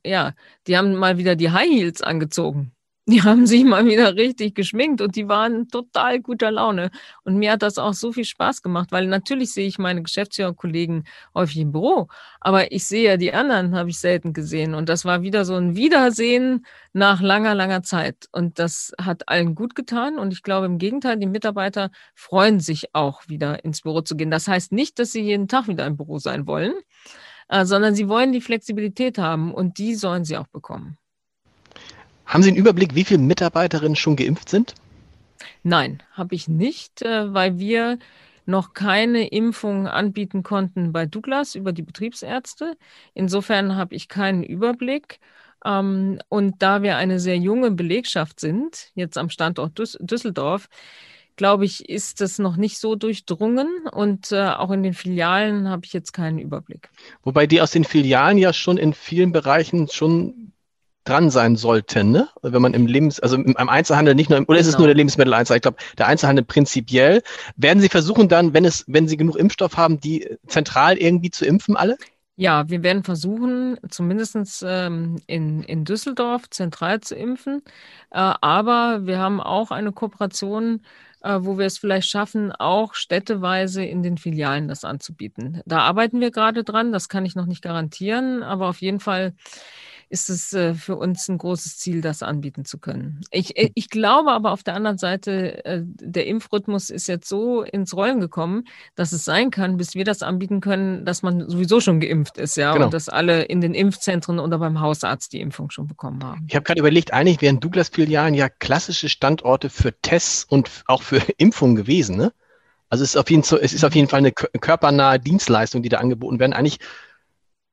mal wieder die High Heels angezogen. Die haben sich mal wieder richtig geschminkt und die waren total guter Laune. Und mir hat das auch so viel Spaß gemacht, weil natürlich sehe ich meine Geschäftsführerkollegen häufig im Büro, aber ich sehe ja die anderen, habe ich selten gesehen. Und das war wieder so ein Wiedersehen nach langer, langer Zeit. Und das hat allen gut getan. Und ich glaube, im Gegenteil, die Mitarbeiter freuen sich auch wieder ins Büro zu gehen. Das heißt nicht, dass sie jeden Tag wieder im Büro sein wollen, sondern sie wollen die Flexibilität haben und die sollen sie auch bekommen. Haben Sie einen Überblick, wie viele Mitarbeiterinnen schon geimpft sind? Nein, habe ich nicht, weil wir noch keine Impfung anbieten konnten bei Douglas über die Betriebsärzte. Insofern habe ich keinen Überblick. Und da wir eine sehr junge Belegschaft sind, jetzt am Standort Düsseldorf, glaube ich, ist das noch nicht so durchdrungen und auch in den Filialen habe ich jetzt keinen Überblick. Wobei die aus den Filialen ja schon in vielen Bereichen schon dran sein sollten, ne? Wenn man im Einzelhandel nicht nur, ist es nur der Lebensmitteleinzelhandel? Ich glaube, der Einzelhandel prinzipiell. Werden Sie versuchen dann, wenn Sie genug Impfstoff haben, die zentral irgendwie zu impfen alle? Ja, wir werden versuchen, zumindest in Düsseldorf zentral zu impfen. Aber wir haben auch eine Kooperation, wo wir es vielleicht schaffen, auch städteweise in den Filialen das anzubieten. Da arbeiten wir gerade dran, das kann ich noch nicht garantieren, aber auf jeden Fall ist es für uns ein großes Ziel, das anbieten zu können. Ich glaube aber auf der anderen Seite, der Impfrhythmus ist jetzt so ins Rollen gekommen, dass es sein kann, bis wir das anbieten können, dass man sowieso schon geimpft ist, ja, genau. Und dass alle in den Impfzentren oder beim Hausarzt die Impfung schon bekommen haben. Ich habe gerade überlegt, eigentlich wären Douglas-Filialen ja klassische Standorte für Tests und auch für Impfungen gewesen, ne? Also es ist auf jeden Fall eine körpernahe Dienstleistung, die da angeboten werden. Eigentlich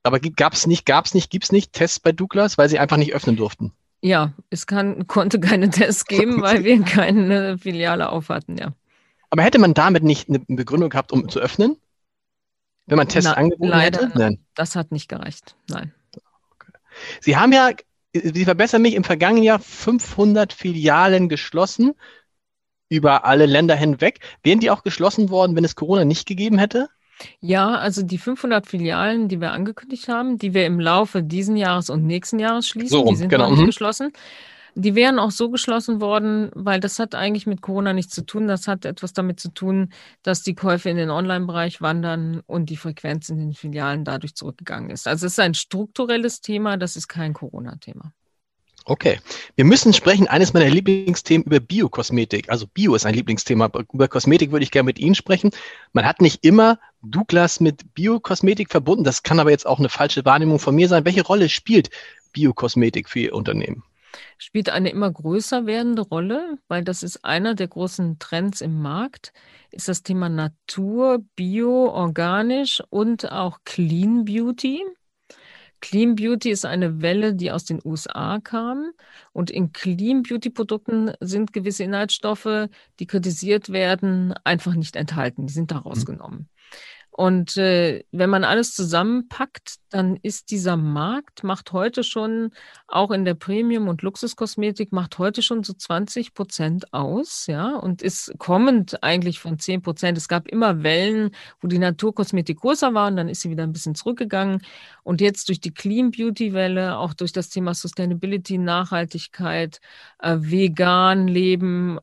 aber gibt's nicht Tests bei Douglas, weil sie einfach nicht öffnen durften? Ja, es konnte keine Tests geben, weil wir keine Filiale auf hatten, ja. Aber hätte man damit nicht eine Begründung gehabt, um zu öffnen? Wenn man Tests angeboten hätte? Nein, das hat nicht gereicht, nein. Okay. Sie verbessern mich, im vergangenen Jahr 500 Filialen geschlossen, über alle Länder hinweg. Wären die auch geschlossen worden, wenn es Corona nicht gegeben hätte? Ja, also die 500 Filialen, die wir angekündigt haben, die wir im Laufe diesen Jahres und nächsten Jahres schließen, die sind noch nicht geschlossen. Die wären auch so geschlossen worden, weil das hat eigentlich mit Corona nichts zu tun. Das hat etwas damit zu tun, dass die Käufe in den Online-Bereich wandern und die Frequenz in den Filialen dadurch zurückgegangen ist. Also es ist ein strukturelles Thema, das ist kein Corona-Thema. Okay, wir müssen sprechen, eines meiner Lieblingsthemen, über Biokosmetik. Also Bio ist ein Lieblingsthema, über Kosmetik würde ich gerne mit Ihnen sprechen. Man hat nicht immer Douglas mit Biokosmetik verbunden, das kann aber jetzt auch eine falsche Wahrnehmung von mir sein. Welche Rolle spielt Biokosmetik für Ihr Unternehmen? Spielt eine immer größer werdende Rolle, weil das ist einer der großen Trends im Markt, ist das Thema Natur, Bio, organisch und auch Clean Beauty. Clean Beauty ist eine Welle, die aus den USA kam und in Clean Beauty Produkten sind gewisse Inhaltsstoffe, die kritisiert werden, einfach nicht enthalten. Die sind da rausgenommen. Und wenn man alles zusammenpackt, dann ist dieser Markt, macht heute schon, auch in der Premium- und Luxuskosmetik, macht heute schon so 20% aus, ja, und ist kommend eigentlich von 10%. Es gab immer Wellen, wo die Naturkosmetik größer war und dann ist sie wieder ein bisschen zurückgegangen. Und jetzt durch die Clean Beauty Welle, auch durch das Thema Sustainability, Nachhaltigkeit, vegan leben,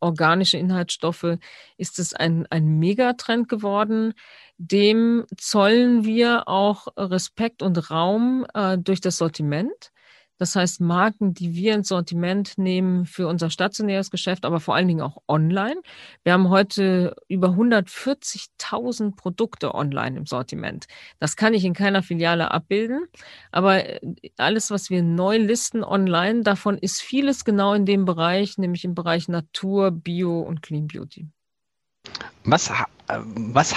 organische Inhaltsstoffe, ist es ein Megatrend geworden. Dem zollen wir auch Respekt und Raum durch das Sortiment. Das heißt, Marken, die wir ins Sortiment nehmen für unser stationäres Geschäft, aber vor allen Dingen auch online. Wir haben heute über 140.000 Produkte online im Sortiment. Das kann ich in keiner Filiale abbilden, aber alles, was wir neu listen online, davon ist vieles genau in dem Bereich, nämlich im Bereich Natur, Bio und Clean Beauty. Was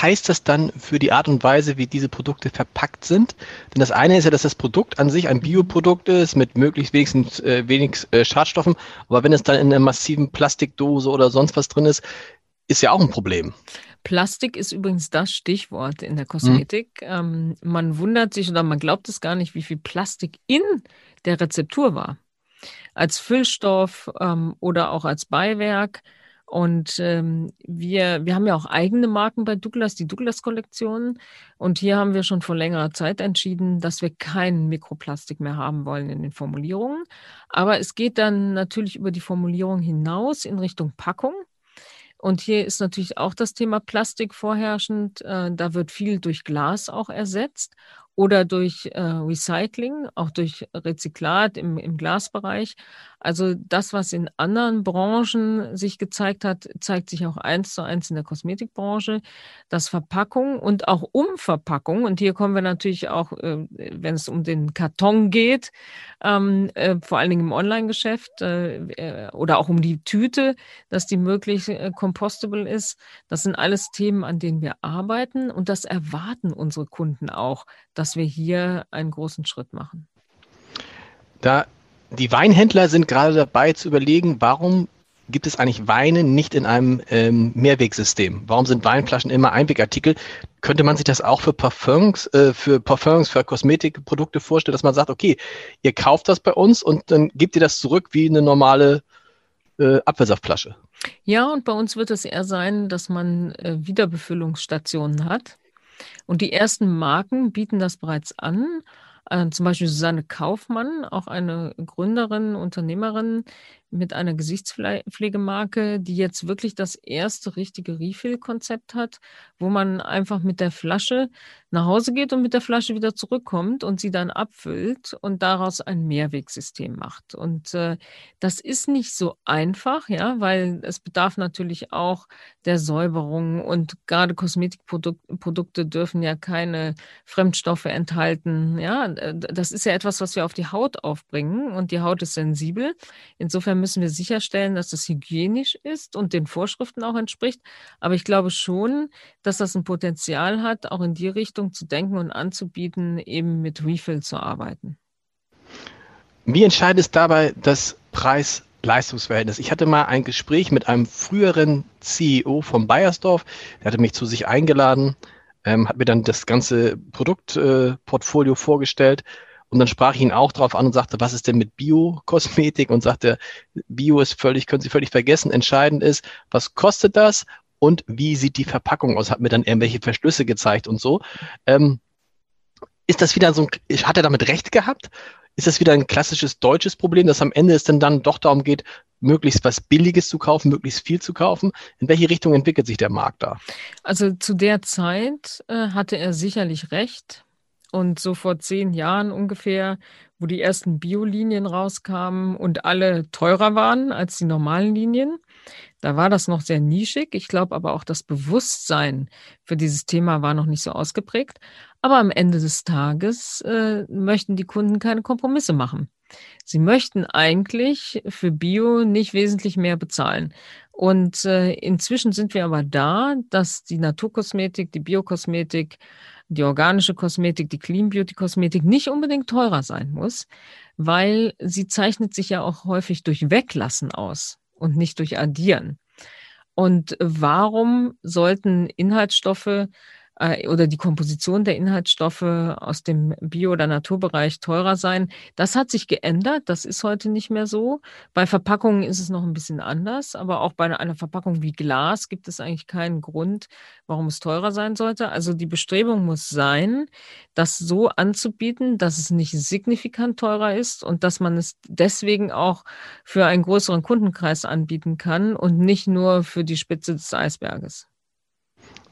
heißt das dann für die Art und Weise, wie diese Produkte verpackt sind? Denn das eine ist ja, dass das Produkt an sich ein Bioprodukt ist mit möglichst wenig Schadstoffen. Aber wenn es dann in einer massiven Plastikdose oder sonst was drin ist, ist ja auch ein Problem. Plastik ist übrigens das Stichwort in der Kosmetik. Man wundert sich oder man glaubt es gar nicht, wie viel Plastik in der Rezeptur war. Als Füllstoff oder auch als Beiwerk. Und wir haben ja auch eigene Marken bei Douglas, die Douglas-Kollektionen. Und hier haben wir schon vor längerer Zeit entschieden, dass wir keinen Mikroplastik mehr haben wollen in den Formulierungen. Aber es geht dann natürlich über die Formulierung hinaus in Richtung Packung. Und hier ist natürlich auch das Thema Plastik vorherrschend. Da wird viel durch Glas auch ersetzt oder durch Recycling, auch durch Rezyklat im Glasbereich. Also das, was in anderen Branchen sich gezeigt hat, zeigt sich auch 1:1 in der Kosmetikbranche, dass Verpackung und auch Umverpackung, und hier kommen wir natürlich auch, wenn es um den Karton geht, vor allen Dingen im Online-Geschäft oder auch um die Tüte, dass die möglichst compostable ist. Das sind alles Themen, an denen wir arbeiten, und das erwarten unsere Kunden auch, dass wir hier einen großen Schritt machen. Da die Weinhändler sind gerade dabei zu überlegen, warum gibt es eigentlich Weine nicht in einem Mehrwegsystem? Warum sind Weinflaschen immer Einwegartikel? Könnte man sich das auch für Kosmetikprodukte vorstellen, dass man sagt, okay, ihr kauft das bei uns und dann gebt ihr das zurück wie eine normale Apfelsaftflasche? Ja, und bei uns wird es eher sein, dass man Wiederbefüllungsstationen hat. Und die ersten Marken bieten das bereits an. Zum Beispiel Susanne Kaufmann, auch eine Gründerin, Unternehmerin mit einer Gesichtspflegemarke, die jetzt wirklich das erste richtige Refill-Konzept hat, wo man einfach mit der Flasche nach Hause geht und mit der Flasche wieder zurückkommt und sie dann abfüllt und daraus ein Mehrwegsystem macht. Und das ist nicht so einfach, ja, weil es bedarf natürlich auch der Säuberung, und gerade Kosmetikprodukte dürfen ja keine Fremdstoffe enthalten, ja. Das ist ja etwas, was wir auf die Haut aufbringen, und die Haut ist sensibel. Insofern müssen wir sicherstellen, dass es hygienisch ist und den Vorschriften auch entspricht. Aber ich glaube schon, dass das ein Potenzial hat, auch in die Richtung zu denken und anzubieten, eben mit Refill zu arbeiten. Wie entscheidend ist dabei das Preis-Leistungs-Verhältnis? Ich hatte mal ein Gespräch mit einem früheren CEO von Beiersdorf. Der hatte mich zu sich eingeladen. Hat mir dann das ganze Produktportfolio vorgestellt, und dann sprach ich ihn auch drauf an und sagte, was ist denn mit Bio-Kosmetik? Und sagte, Bio ist völlig, können Sie völlig vergessen. Entscheidend ist, was kostet das und wie sieht die Verpackung aus? Hat mir dann irgendwelche Verschlüsse gezeigt und so. Ist das wieder so ein, hat er damit recht gehabt? Ist das wieder ein klassisches deutsches Problem, dass am Ende es dann doch darum geht, möglichst was Billiges zu kaufen, möglichst viel zu kaufen? In welche Richtung entwickelt sich der Markt da? Also zu der Zeit hatte er sicherlich recht. Und so vor 10 Jahren ungefähr, wo die ersten Biolinien rauskamen und alle teurer waren als die normalen Linien, da war das noch sehr nischig. Ich glaube aber auch, das Bewusstsein für dieses Thema war noch nicht so ausgeprägt. Aber am Ende des Tages möchten die Kunden keine Kompromisse machen. Sie möchten eigentlich für Bio nicht wesentlich mehr bezahlen. Und inzwischen sind wir aber da, dass die Naturkosmetik, die Biokosmetik, die organische Kosmetik, die Clean Beauty Kosmetik nicht unbedingt teurer sein muss, weil sie zeichnet sich ja auch häufig durch Weglassen aus und nicht durch Addieren. Und warum sollten Inhaltsstoffe oder die Komposition der Inhaltsstoffe aus dem Bio- oder Naturbereich teurer sein? Das hat sich geändert, das ist heute nicht mehr so. Bei Verpackungen ist es noch ein bisschen anders, aber auch bei einer Verpackung wie Glas gibt es eigentlich keinen Grund, warum es teurer sein sollte. Also die Bestrebung muss sein, das so anzubieten, dass es nicht signifikant teurer ist und dass man es deswegen auch für einen größeren Kundenkreis anbieten kann und nicht nur für die Spitze des Eisberges.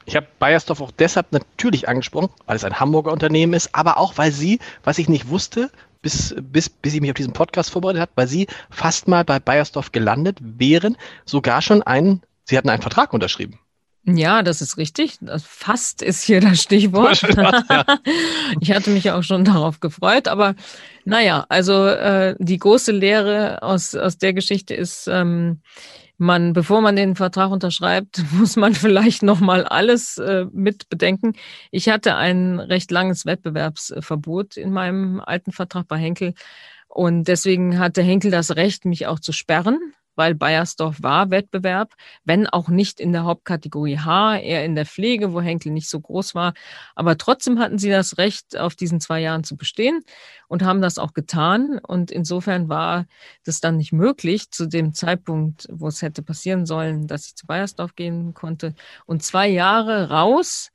Ich habe Beiersdorf auch deshalb natürlich angesprochen, weil es ein Hamburger Unternehmen ist, aber auch, weil sie, was ich nicht wusste, bis ich mich auf diesen Podcast vorbereitet habe, weil sie fast mal bei Beiersdorf gelandet wären, sogar schon sie hatten einen Vertrag unterschrieben. Ja, das ist richtig. Fast ist hier das Stichwort. Ich hatte mich ja auch schon darauf gefreut. Aber naja, also die große Lehre aus der Geschichte ist, bevor man den Vertrag unterschreibt, muss man vielleicht nochmal alles mit bedenken. Ich hatte ein recht langes Wettbewerbsverbot in meinem alten Vertrag bei Henkel. Und deswegen hatte Henkel das Recht, mich auch zu sperren. weil Beiersdorf war Wettbewerb, wenn auch nicht in der Hauptkategorie Haar, eher in der Pflege, wo Henkel nicht so groß war. Aber trotzdem hatten sie das Recht, auf diesen 2 Jahren zu bestehen und haben das auch getan. Und insofern war das dann nicht möglich zu dem Zeitpunkt, wo es hätte passieren sollen, dass ich zu Beiersdorf gehen konnte. Und 2 Jahre raus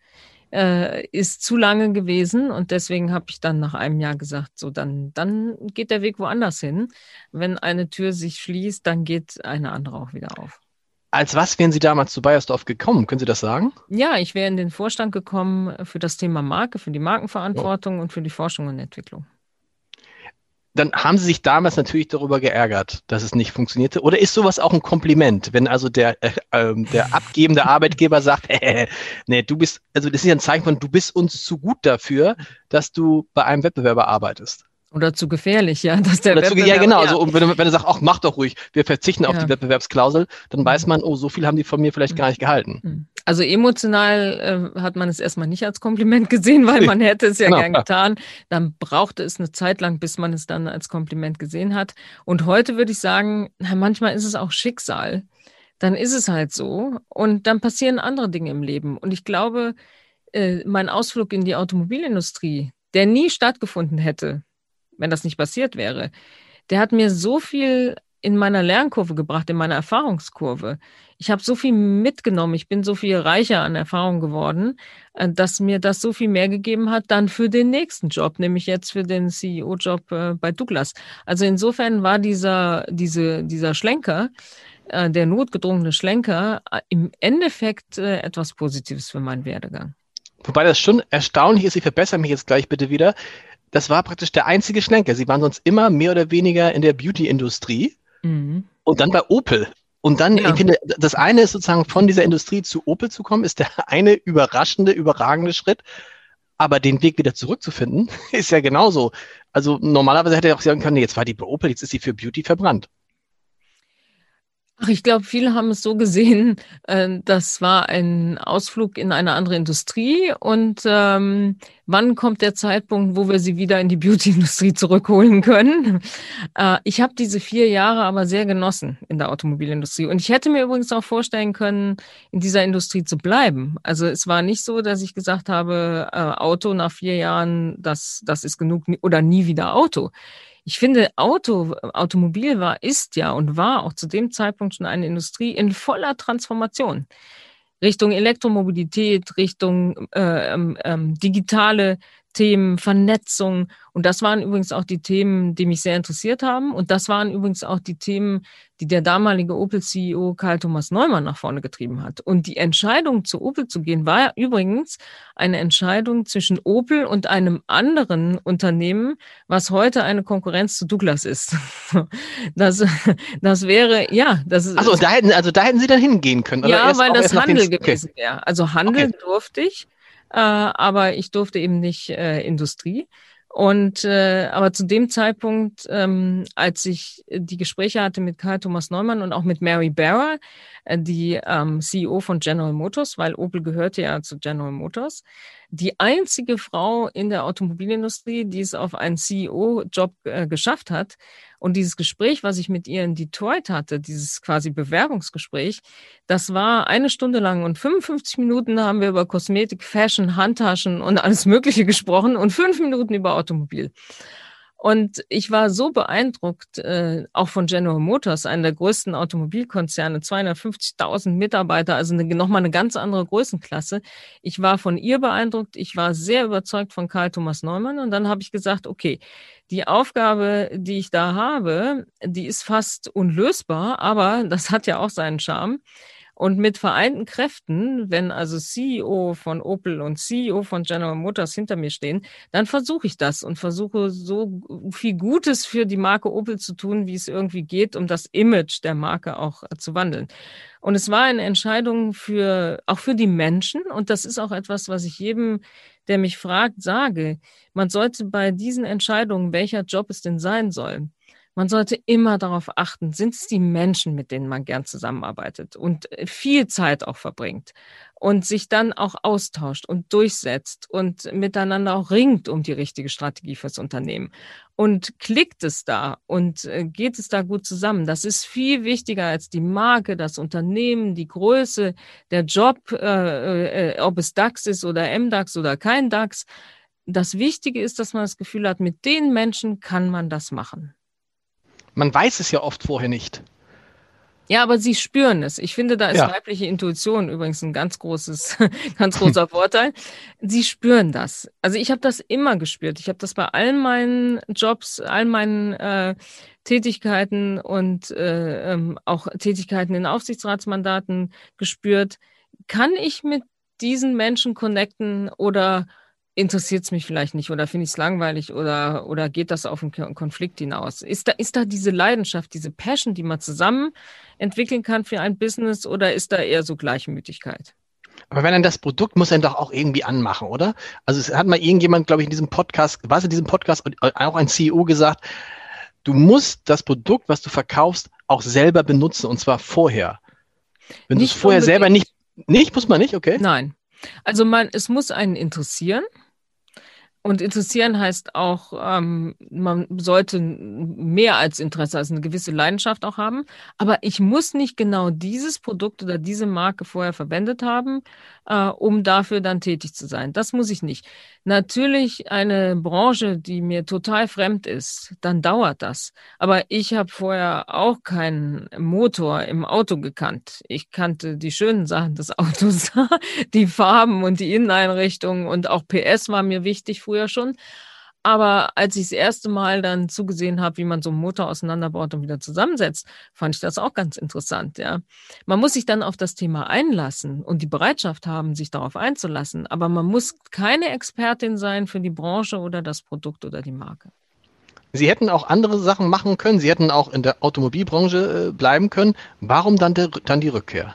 ist zu lange gewesen und deswegen habe ich dann nach einem Jahr gesagt, so dann geht der Weg woanders hin. Wenn eine Tür sich schließt, dann geht eine andere auch wieder auf. Als was wären Sie damals zu Beiersdorf gekommen? Können Sie das sagen? Ja, ich wäre in den Vorstand gekommen für das Thema Marke, für die Markenverantwortung und für die Forschung und Entwicklung. Dann haben Sie sich damals natürlich darüber geärgert, dass es nicht funktionierte. Oder ist sowas auch ein Kompliment, wenn also der abgebende Arbeitgeber sagt, nee, du bist, also das ist ja ein Zeichen von, du bist uns zu gut dafür, dass du bei einem Wettbewerber arbeitest. Oder zu gefährlich, ja. Dass der Wettbewerber, ja, genau. Ja. Also, und wenn er sagt, ach, mach doch ruhig, wir verzichten auf die Wettbewerbsklausel, dann weiß man, oh, so viel haben die von mir vielleicht gar nicht gehalten. Also emotional hat man es erstmal nicht als Kompliment gesehen, weil man hätte es ja gern getan. Dann brauchte es eine Zeit lang, bis man es dann als Kompliment gesehen hat. Und heute würde ich sagen, manchmal ist es auch Schicksal. Dann ist es halt so. Und dann passieren andere Dinge im Leben. Und ich glaube, mein Ausflug in die Automobilindustrie, der nie stattgefunden hätte, wenn das nicht passiert wäre, der hat mir so viel in meiner Lernkurve gebracht, in meiner Erfahrungskurve. Ich habe so viel mitgenommen, ich bin so viel reicher an Erfahrung geworden, dass mir das so viel mehr gegeben hat dann für den nächsten Job, nämlich jetzt für den CEO-Job bei Douglas. Also insofern war dieser Schlenker, der notgedrungene Schlenker, im Endeffekt etwas Positives für meinen Werdegang. Wobei das schon erstaunlich ist, ich verbessere mich jetzt gleich bitte wieder, das war praktisch der einzige Schlenker. Sie waren sonst immer mehr oder weniger in der Beauty-Industrie und dann bei Opel. Und dann, ich finde, das eine ist sozusagen von dieser Industrie zu Opel zu kommen, ist der eine überraschende, überragende Schritt. Aber den Weg wieder zurückzufinden, ist ja genauso. Also normalerweise hätte er auch sagen können, nee, jetzt war die bei Opel, jetzt ist sie für Beauty verbrannt. Ach, ich glaube, viele haben es so gesehen, das war ein Ausflug in eine andere Industrie und wann kommt der Zeitpunkt, wo wir sie wieder in die Beauty-Industrie zurückholen können? Ich habe diese 4 Jahre aber sehr genossen in der Automobilindustrie und ich hätte mir übrigens auch vorstellen können, in dieser Industrie zu bleiben. Also es war nicht so, dass ich gesagt habe, Auto nach 4 Jahren, das ist genug oder nie wieder Auto. Ich finde, Automobil war auch zu dem Zeitpunkt schon eine Industrie in voller Transformation. Richtung Elektromobilität, Richtung digitale Themen, Vernetzung. Und das waren übrigens auch die Themen, die mich sehr interessiert haben. Und das waren übrigens auch die Themen, die der damalige Opel-CEO Karl Thomas Neumann nach vorne getrieben hat. Und die Entscheidung, zu Opel zu gehen, war übrigens eine Entscheidung zwischen Opel und einem anderen Unternehmen, was heute eine Konkurrenz zu Douglas ist. Das wäre, ja. Da hätten Sie dann hingehen können? Oder ja, weil das Handel gewesen wäre. Also Handel durfte ich. Aber ich durfte eben nicht Industrie. Und aber zu dem Zeitpunkt, als ich die Gespräche hatte mit Karl Thomas Neumann und auch mit Mary Barra, die CEO von General Motors, weil Opel gehörte ja zu General Motors, die einzige Frau in der Automobilindustrie, die es auf einen CEO-Job geschafft hat. Und dieses Gespräch, was ich mit ihr in Detroit hatte, dieses quasi Bewerbungsgespräch, das war 1 Stunde lang und 55 Minuten haben wir über Kosmetik, Fashion, Handtaschen und alles Mögliche gesprochen und 5 Minuten über Automobil. Und ich war so beeindruckt, auch von General Motors, einer der größten Automobilkonzerne, 250.000 Mitarbeiter, also nochmal eine ganz andere Größenklasse. Ich war von ihr beeindruckt, ich war sehr überzeugt von Karl Thomas Neumann und dann habe ich gesagt, okay, die Aufgabe, die ich da habe, die ist fast unlösbar, aber das hat ja auch seinen Charme. Und mit vereinten Kräften, wenn also CEO von Opel und CEO von General Motors hinter mir stehen, dann versuche ich das und versuche so viel Gutes für die Marke Opel zu tun, wie es irgendwie geht, um das Image der Marke auch zu wandeln. Und es war eine Entscheidung auch für die Menschen. Und das ist auch etwas, was ich jedem, der mich fragt, sage. Man sollte bei diesen Entscheidungen, welcher Job es denn sein soll, Man sollte immer darauf achten, sind es die Menschen, mit denen man gern zusammenarbeitet und viel Zeit auch verbringt und sich dann auch austauscht und durchsetzt und miteinander auch ringt um die richtige Strategie fürs Unternehmen. Und klickt es da und geht es da gut zusammen? Das ist viel wichtiger als die Marke, das Unternehmen, die Größe, der Job, ob es DAX ist oder MDAX oder kein DAX. Das Wichtige ist, dass man das Gefühl hat, mit den Menschen kann man das machen. Man weiß es ja oft vorher nicht. Ja, aber sie spüren es. Ich finde, da ist weibliche Intuition übrigens ein ganz großer Vorteil. Sie spüren das. Also ich habe das immer gespürt. Ich habe das bei all meinen Jobs, all meinen Tätigkeiten und auch Tätigkeiten in Aufsichtsratsmandaten gespürt. Kann ich mit diesen Menschen connecten oder interessiert es mich vielleicht nicht oder finde ich es langweilig oder geht das auf einen Konflikt hinaus? Ist da diese Leidenschaft, diese Passion, die man zusammen entwickeln kann für ein Business oder ist da eher so Gleichmütigkeit? Aber wenn dann das Produkt muss dann doch auch irgendwie anmachen, oder? Also es hat mal irgendjemand, glaube ich, in diesem Podcast auch ein CEO gesagt, du musst das Produkt, was du verkaufst, auch selber benutzen und zwar vorher. Wenn du es vorher selber nicht, muss man nicht, okay? Nein. Also es muss einen interessieren und interessieren heißt auch, man sollte mehr als Interesse, also eine gewisse Leidenschaft auch haben, aber ich muss nicht genau dieses Produkt oder diese Marke vorher verwendet haben, um dafür dann tätig zu sein. Das muss ich nicht. Natürlich eine Branche, die mir total fremd ist, dann dauert das. Aber ich habe vorher auch keinen Motor im Auto gekannt. Ich kannte die schönen Sachen des Autos, die Farben und die Inneneinrichtung und auch PS war mir wichtig früher schon. Aber als ich das erste Mal dann zugesehen habe, wie man so einen Motor auseinanderbaut und wieder zusammensetzt, fand ich das auch ganz interessant. Ja. Man muss sich dann auf das Thema einlassen und die Bereitschaft haben, sich darauf einzulassen. Aber man muss keine Expertin sein für die Branche oder das Produkt oder die Marke. Sie hätten auch andere Sachen machen können. Sie hätten auch in der Automobilbranche bleiben können. Warum dann die Rückkehr?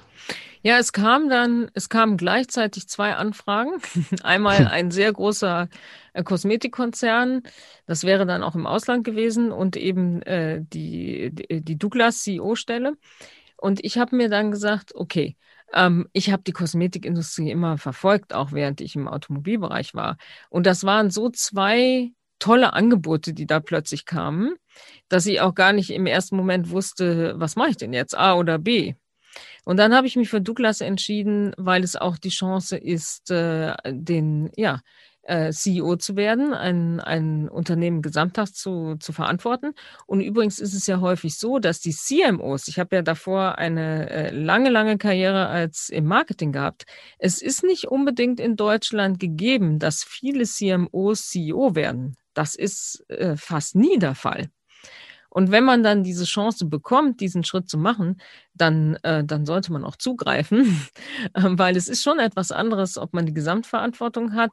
Ja, es kamen gleichzeitig zwei Anfragen. Einmal ein sehr großer Kosmetikkonzern, das wäre dann auch im Ausland gewesen und eben die Douglas-CEO-Stelle. Und ich habe mir dann gesagt, okay, ich habe die Kosmetikindustrie immer verfolgt, auch während ich im Automobilbereich war. Und das waren so zwei tolle Angebote, die da plötzlich kamen, dass ich auch gar nicht im ersten Moment wusste, was mache ich denn jetzt, A oder B? Und dann habe ich mich für Douglas entschieden, weil es auch die Chance ist, CEO zu werden, ein Unternehmen gesamthaft zu verantworten. Und übrigens ist es ja häufig so, dass die CMOs, ich habe ja davor eine lange, lange Karriere im Marketing gehabt, es ist nicht unbedingt in Deutschland gegeben, dass viele CMOs CEO werden. Das ist fast nie der Fall. Und wenn man dann diese Chance bekommt, diesen Schritt zu machen, dann sollte man auch zugreifen, weil es ist schon etwas anderes, ob man die Gesamtverantwortung hat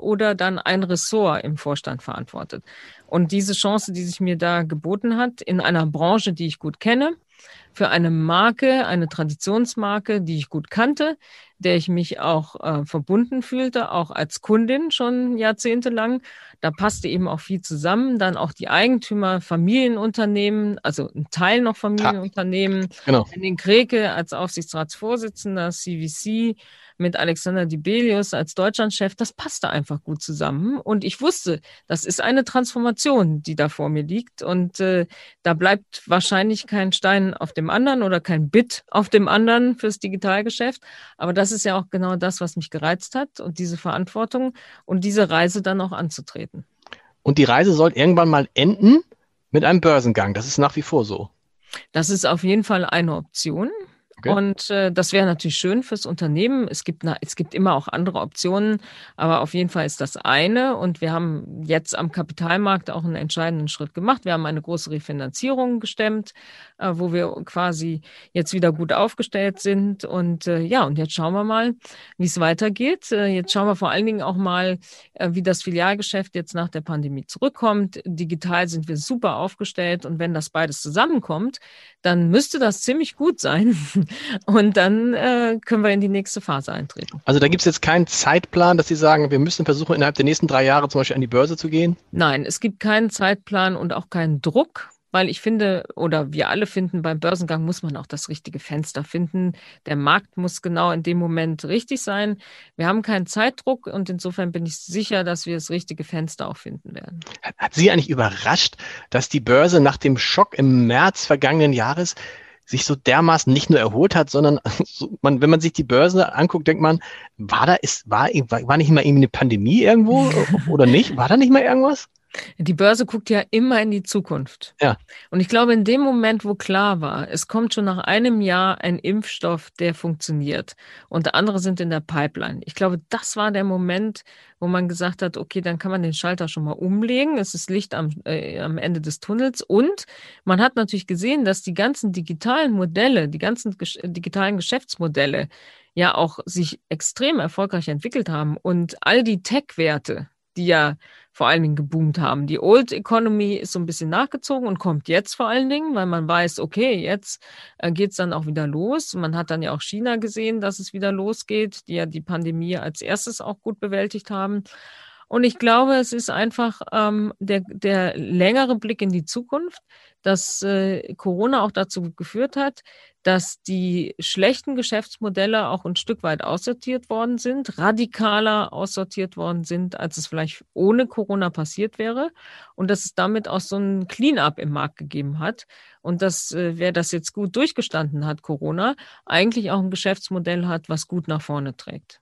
oder dann ein Ressort im Vorstand verantwortet. Und diese Chance, die sich mir da geboten hat, in einer Branche, die ich gut kenne, für eine Marke, eine Traditionsmarke, die ich gut kannte, der ich mich auch verbunden fühlte, auch als Kundin schon jahrzehntelang. Da passte eben auch viel zusammen. Dann auch die Eigentümer, Familienunternehmen, also ein Teil noch Familienunternehmen. Genau. Henning Kreke als Aufsichtsratsvorsitzender, CVC mit Alexander Dibelius als Deutschlandchef. Das passte einfach gut zusammen. Und ich wusste, das ist eine Transformation, die da vor mir liegt. Und da bleibt wahrscheinlich kein Stein auf dem anderen oder kein Bit auf dem anderen fürs Digitalgeschäft. Aber das ist ja auch genau das, was mich gereizt hat und diese Verantwortung und diese Reise dann auch anzutreten. Und die Reise soll irgendwann mal enden mit einem Börsengang. Das ist nach wie vor so. Das ist auf jeden Fall eine Option. Okay. Und das wäre natürlich schön fürs Unternehmen. Es gibt immer auch andere Optionen, aber auf jeden Fall ist das eine. Und wir haben jetzt am Kapitalmarkt auch einen entscheidenden Schritt gemacht. Wir haben eine große Refinanzierung gestemmt, wo wir quasi jetzt wieder gut aufgestellt sind. Und und jetzt schauen wir mal, wie es weitergeht. Jetzt schauen wir vor allen Dingen auch mal, wie das Filialgeschäft jetzt nach der Pandemie zurückkommt. Digital sind wir super aufgestellt. Und wenn das beides zusammenkommt, dann müsste das ziemlich gut sein. Und dann können wir in die nächste Phase eintreten. Also da gibt es jetzt keinen Zeitplan, dass Sie sagen, wir müssen versuchen, innerhalb der nächsten 3 Jahre zum Beispiel an die Börse zu gehen? Nein, es gibt keinen Zeitplan und auch keinen Druck. weil ich finde, oder wir alle finden, beim Börsengang muss man auch das richtige Fenster finden. Der Markt muss genau in dem Moment richtig sein. Wir haben keinen Zeitdruck und insofern bin ich sicher, dass wir das richtige Fenster auch finden werden. Hat Sie eigentlich überrascht, dass die Börse nach dem Schock im März vergangenen Jahres sich so dermaßen nicht nur erholt hat, sondern wenn man sich die Börse anguckt, denkt man, war nicht mal irgendwie eine Pandemie irgendwo oder nicht? War da nicht mal irgendwas? Die Börse guckt ja immer in die Zukunft. Ja. Und ich glaube, in dem Moment, wo klar war, es kommt schon nach einem Jahr ein Impfstoff, der funktioniert und andere sind in der Pipeline. Ich glaube, das war der Moment, wo man gesagt hat, okay, dann kann man den Schalter schon mal umlegen. Es ist Licht am Ende des Tunnels. Und man hat natürlich gesehen, dass die ganzen digitalen Modelle, die ganzen digitalen Geschäftsmodelle ja auch sich extrem erfolgreich entwickelt haben. Und all die Tech-Werte, die ja vor allen Dingen geboomt haben. Die Old Economy ist so ein bisschen nachgezogen und kommt jetzt vor allen Dingen, weil man weiß, okay, jetzt geht es dann auch wieder los. Man hat dann ja auch China gesehen, dass es wieder losgeht, die ja die Pandemie als erstes auch gut bewältigt haben. Und ich glaube, es ist einfach der längere Blick in die Zukunft, dass Corona auch dazu geführt hat, dass die schlechten Geschäftsmodelle auch ein Stück weit aussortiert worden sind, radikaler aussortiert worden sind, als es vielleicht ohne Corona passiert wäre und dass es damit auch so ein Clean-up im Markt gegeben hat und dass, wer das jetzt gut durchgestanden hat, Corona, eigentlich auch ein Geschäftsmodell hat, was gut nach vorne trägt.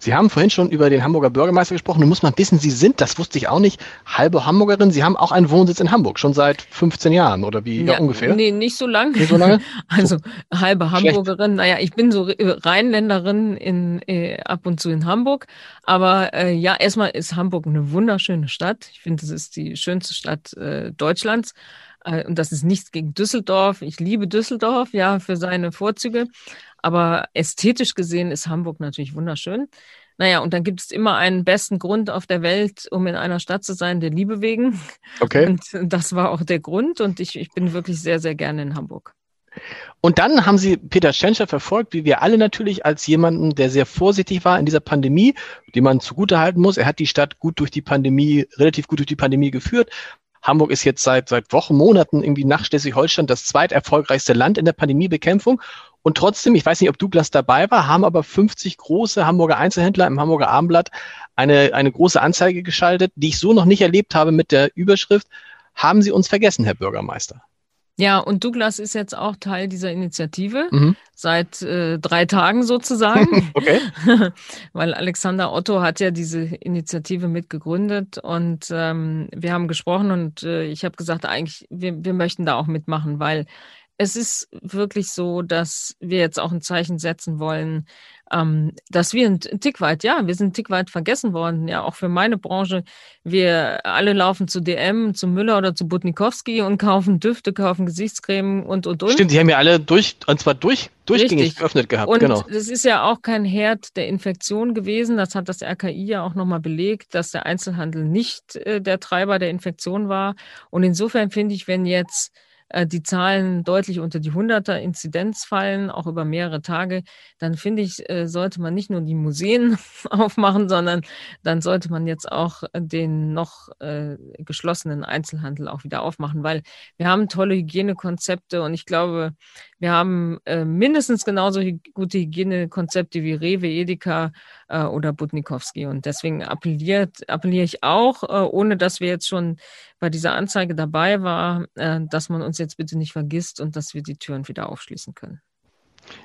Sie haben vorhin schon über den Hamburger Bürgermeister gesprochen. Nun muss man wissen, Sie sind, das wusste ich auch nicht, halbe Hamburgerin. Sie haben auch einen Wohnsitz in Hamburg, schon seit 15 Jahren oder wie ja, ungefähr? Nee, nicht so lange. Nicht so lange? Also so, halbe Hamburgerin. Schlecht. Naja, ich bin so Rheinländerin ab und zu in Hamburg. Aber ja, erstmal ist Hamburg eine wunderschöne Stadt. Ich finde, es ist die schönste Stadt Deutschlands. Und das ist nichts gegen Düsseldorf. Ich liebe Düsseldorf, ja, für seine Vorzüge. Aber ästhetisch gesehen ist Hamburg natürlich wunderschön. Naja, und dann gibt es immer einen besten Grund auf der Welt, um in einer Stadt zu sein, der Liebe wegen. Okay. Und das war auch der Grund. Und ich bin wirklich sehr, sehr gerne in Hamburg. Und dann haben Sie Peter Tschentscher verfolgt, wie wir alle natürlich, als jemanden, der sehr vorsichtig war in dieser Pandemie, die man zugutehalten muss. Er hat die Stadt relativ gut durch die Pandemie geführt. Hamburg ist jetzt seit Wochen, Monaten irgendwie nach Schleswig-Holstein das zweiterfolgreichste Land in der Pandemiebekämpfung. Und trotzdem, ich weiß nicht, ob Douglas dabei war, haben aber 50 große Hamburger Einzelhändler im Hamburger Abendblatt eine große Anzeige geschaltet, die ich so noch nicht erlebt habe mit der Überschrift: Haben Sie uns vergessen, Herr Bürgermeister? Ja, und Douglas ist jetzt auch Teil dieser Initiative, seit 3 Tagen sozusagen, okay. Weil Alexander Otto hat ja diese Initiative mitgegründet und wir haben gesprochen und ich habe gesagt, eigentlich, wir möchten da auch mitmachen, weil es ist wirklich so, dass wir jetzt auch ein Zeichen setzen wollen, dass wir ein Tick weit, ja, wir sind ein Tick weit vergessen worden, ja, auch für meine Branche. Wir alle laufen zu DM, zu Müller oder zu Budnikowsky und kaufen Düfte, kaufen Gesichtscreme und. Stimmt, die haben ja alle durchgängig geöffnet gehabt, und genau. Und das ist ja auch kein Herd der Infektion gewesen, das hat das RKI ja auch nochmal belegt, dass der Einzelhandel nicht der Treiber der Infektion war. Und insofern finde ich, wenn jetzt die Zahlen deutlich unter die 100er-Inzidenz fallen, auch über mehrere Tage, dann finde ich, sollte man nicht nur die Museen aufmachen, sondern dann sollte man jetzt auch den noch geschlossenen Einzelhandel auch wieder aufmachen, weil wir haben tolle Hygienekonzepte und ich glaube, wir haben mindestens genauso gute Hygienekonzepte wie Rewe, Edeka oder Budnikowsky. Und deswegen appelliere ich auch, ohne dass wir jetzt schon bei dieser Anzeige dabei war, dass man uns jetzt bitte nicht vergisst und dass wir die Türen wieder aufschließen können.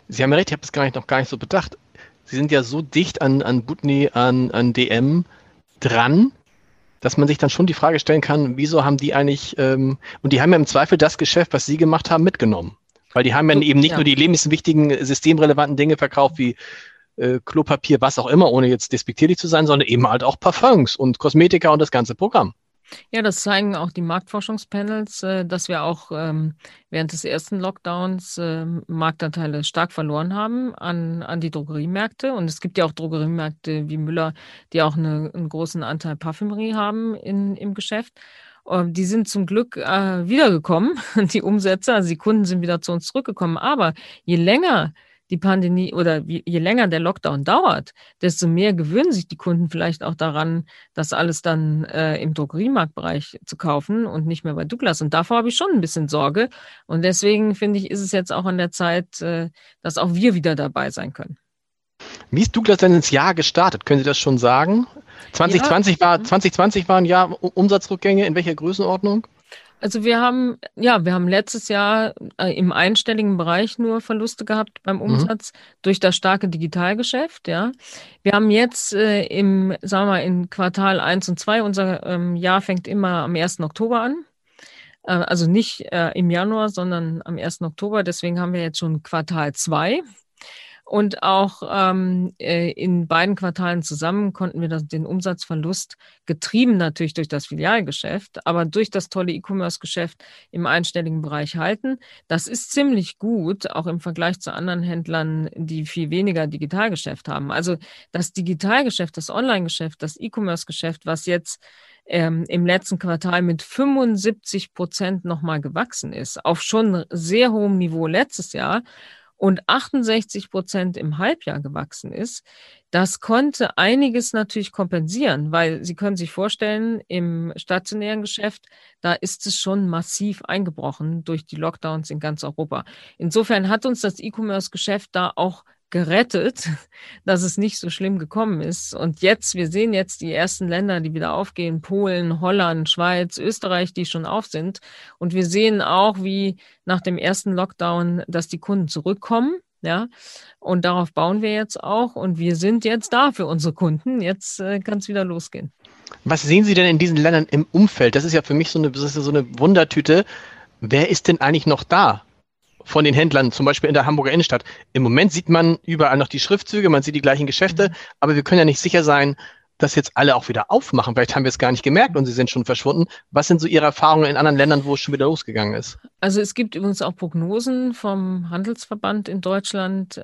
Sie haben ja recht, ich habe das noch gar nicht so bedacht. Sie sind ja so dicht an Budni, an DM dran, dass man sich dann schon die Frage stellen kann, wieso haben die eigentlich, und die haben ja im Zweifel das Geschäft, was Sie gemacht haben, mitgenommen. Weil die haben ja eben nicht nur die lebenswichtigen, systemrelevanten Dinge verkauft wie Klopapier, was auch immer, ohne jetzt despektierlich zu sein, sondern eben halt auch Parfums und Kosmetika und das ganze Programm. Ja, das zeigen auch die Marktforschungspanels, dass wir auch während des ersten Lockdowns Marktanteile stark verloren haben an die Drogeriemärkte. Und es gibt ja auch Drogeriemärkte wie Müller, die auch einen großen Anteil Parfümerie haben im Geschäft. Die sind zum Glück wiedergekommen, die Umsätze, also die Kunden sind wieder zu uns zurückgekommen. Aber je länger die Pandemie oder je länger der Lockdown dauert, desto mehr gewöhnen sich die Kunden vielleicht auch daran, das alles dann im Drogeriemarktbereich zu kaufen und nicht mehr bei Douglas. Und davor habe ich schon ein bisschen Sorge. Und deswegen finde ich, ist es jetzt auch an der Zeit, dass auch wir wieder dabei sein können. Wie ist Douglas denn ins Jahr gestartet? Können Sie das schon sagen? 2020 war ein Jahr Umsatzrückgänge. In welcher Größenordnung? Also wir haben letztes Jahr im einstelligen Bereich nur Verluste gehabt beim Umsatz durch das starke Digitalgeschäft, ja. Wir haben jetzt in Quartal 1 und 2, unser Jahr fängt immer am 1. Oktober an. Also nicht im Januar, sondern am 1. Oktober. Deswegen haben wir jetzt schon Quartal 2. Und auch in beiden Quartalen zusammen konnten wir den Umsatzverlust, getrieben natürlich durch das Filialgeschäft, aber durch das tolle E-Commerce-Geschäft im einstelligen Bereich halten. Das ist ziemlich gut, auch im Vergleich zu anderen Händlern, die viel weniger Digitalgeschäft haben. Also das Digitalgeschäft, das Online-Geschäft, das E-Commerce-Geschäft, was jetzt im letzten Quartal mit 75% nochmal gewachsen ist, auf schon sehr hohem Niveau letztes Jahr, und 68% im Halbjahr gewachsen ist, das konnte einiges natürlich kompensieren, weil Sie können sich vorstellen, im stationären Geschäft, da ist es schon massiv eingebrochen durch die Lockdowns in ganz Europa. Insofern hat uns das E-Commerce-Geschäft da auch gerettet, dass es nicht so schlimm gekommen ist. Und jetzt, wir sehen jetzt die ersten Länder, die wieder aufgehen, Polen, Holland, Schweiz, Österreich, die schon auf sind. Und wir sehen auch, wie nach dem ersten Lockdown, dass die Kunden zurückkommen. Ja, und darauf bauen wir jetzt auch. Und wir sind jetzt da für unsere Kunden. Jetzt kann es wieder losgehen. Was sehen Sie denn in diesen Ländern im Umfeld? Das ist ja für mich so eine Wundertüte. Wer ist denn eigentlich noch da? Von den Händlern, zum Beispiel in der Hamburger Innenstadt. Im Moment sieht man überall noch die Schriftzüge, man sieht die gleichen Geschäfte, aber wir können ja nicht sicher sein, dass jetzt alle auch wieder aufmachen. Vielleicht haben wir es gar nicht gemerkt und sie sind schon verschwunden. Was sind so Ihre Erfahrungen in anderen Ländern, wo es schon wieder losgegangen ist? Also es gibt übrigens auch Prognosen vom Handelsverband in Deutschland,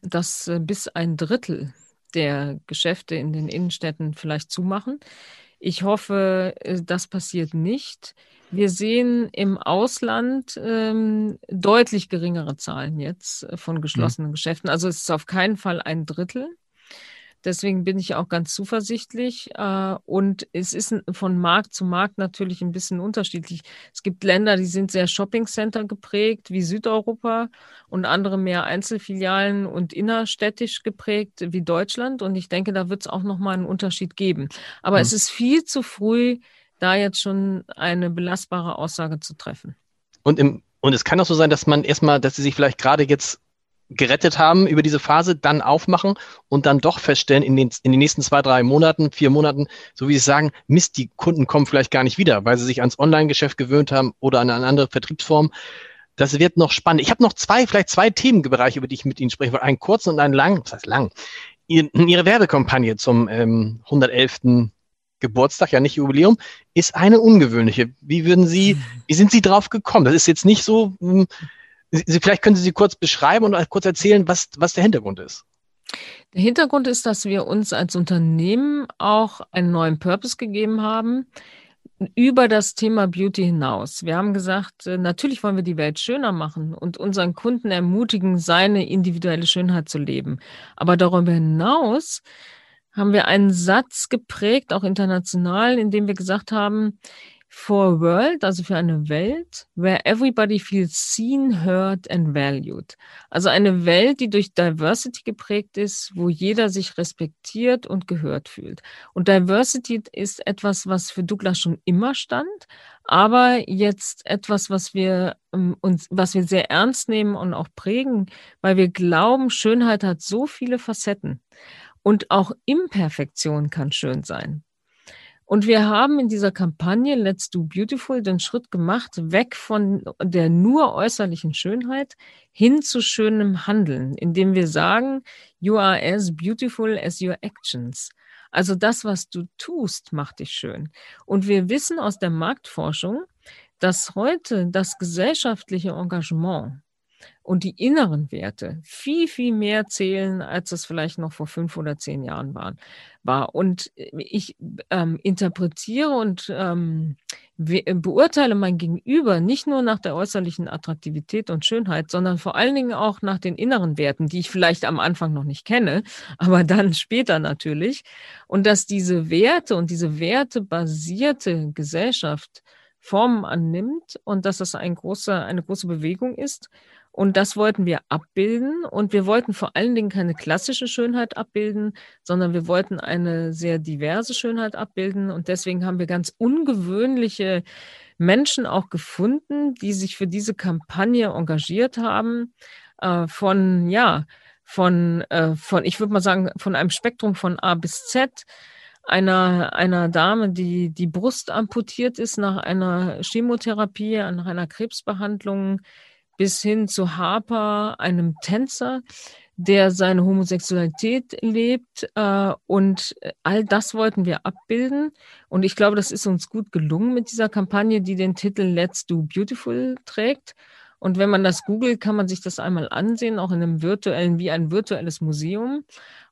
dass bis 1/3 der Geschäfte in den Innenstädten vielleicht zumachen. Ich hoffe, das passiert nicht. Wir sehen im Ausland deutlich geringere Zahlen jetzt von geschlossenen Geschäften. Also es ist auf keinen Fall 1/3. Deswegen bin ich auch ganz zuversichtlich. Und es ist von Markt zu Markt natürlich ein bisschen unterschiedlich. Es gibt Länder, die sind sehr Shopping-Center geprägt, wie Südeuropa, und andere mehr Einzelfilialen und innerstädtisch geprägt, wie Deutschland. Und ich denke, da wird es auch nochmal einen Unterschied geben. Aber es ist viel zu früh, da jetzt schon eine belastbare Aussage zu treffen. Und es kann auch so sein, dass man erstmal, dass sie sich vielleicht gerade jetzt gerettet haben über diese Phase, dann aufmachen und dann doch feststellen in den nächsten 2, 3 Monaten, 4 Monaten, so wie Sie sagen, Mist, die Kunden kommen vielleicht gar nicht wieder, weil sie sich ans Online-Geschäft gewöhnt haben oder an eine andere Vertriebsform. Das wird noch spannend. Ich habe noch vielleicht zwei Themenbereiche, über die ich mit Ihnen sprechen wollte. Einen kurzen und einen langen, was heißt lang? Ihre Werbekampagne zum 111. Geburtstag, ja nicht Jubiläum, ist eine ungewöhnliche. Wie sind Sie drauf gekommen? Das ist jetzt nicht so, vielleicht können Sie sie kurz beschreiben und kurz erzählen, was der Hintergrund ist. Der Hintergrund ist, dass wir uns als Unternehmen auch einen neuen Purpose gegeben haben, über das Thema Beauty hinaus. Wir haben gesagt, natürlich wollen wir die Welt schöner machen und unseren Kunden ermutigen, seine individuelle Schönheit zu leben. Aber darüber hinaus haben wir einen Satz geprägt, auch international, in dem wir gesagt haben, for a world, also für eine Welt, where everybody feels seen, heard and valued. Also eine Welt, die durch Diversity geprägt ist, wo jeder sich respektiert und gehört fühlt. Und Diversity ist etwas, was für Douglas schon immer stand, aber jetzt etwas, was wir sehr ernst nehmen und auch prägen, weil wir glauben, Schönheit hat so viele Facetten. Und auch Imperfektion kann schön sein. Und wir haben in dieser Kampagne Let's Do Beautiful den Schritt gemacht, weg von der nur äußerlichen Schönheit hin zu schönem Handeln, indem wir sagen, you are as beautiful as your actions. Also das, was du tust, macht dich schön. Und wir wissen aus der Marktforschung, dass heute das gesellschaftliche Engagement und die inneren Werte viel, viel mehr zählen, als es vielleicht noch vor 5 oder 10 Jahren war. Und ich interpretiere und beurteile mein Gegenüber nicht nur nach der äußerlichen Attraktivität und Schönheit, sondern vor allen Dingen auch nach den inneren Werten, die ich vielleicht am Anfang noch nicht kenne, aber dann später natürlich. Und dass diese Werte und diese wertebasierte Gesellschaft Formen annimmt und dass das eine große Bewegung ist. Und das wollten wir abbilden. Und wir wollten vor allen Dingen keine klassische Schönheit abbilden, sondern wir wollten eine sehr diverse Schönheit abbilden. Und deswegen haben wir ganz ungewöhnliche Menschen auch gefunden, die sich für diese Kampagne engagiert haben. Ich würde mal sagen, von einem Spektrum von A bis Z. Einer Dame, die die Brust amputiert ist nach einer Chemotherapie, nach einer Krebsbehandlung, bis hin zu Harper, einem Tänzer, der seine Homosexualität lebt. Und all das wollten wir abbilden. Und ich glaube, das ist uns gut gelungen mit dieser Kampagne, die den Titel Let's Do Beautiful trägt. Und wenn man das googelt, kann man sich das einmal ansehen, auch in einem wie ein virtuelles Museum.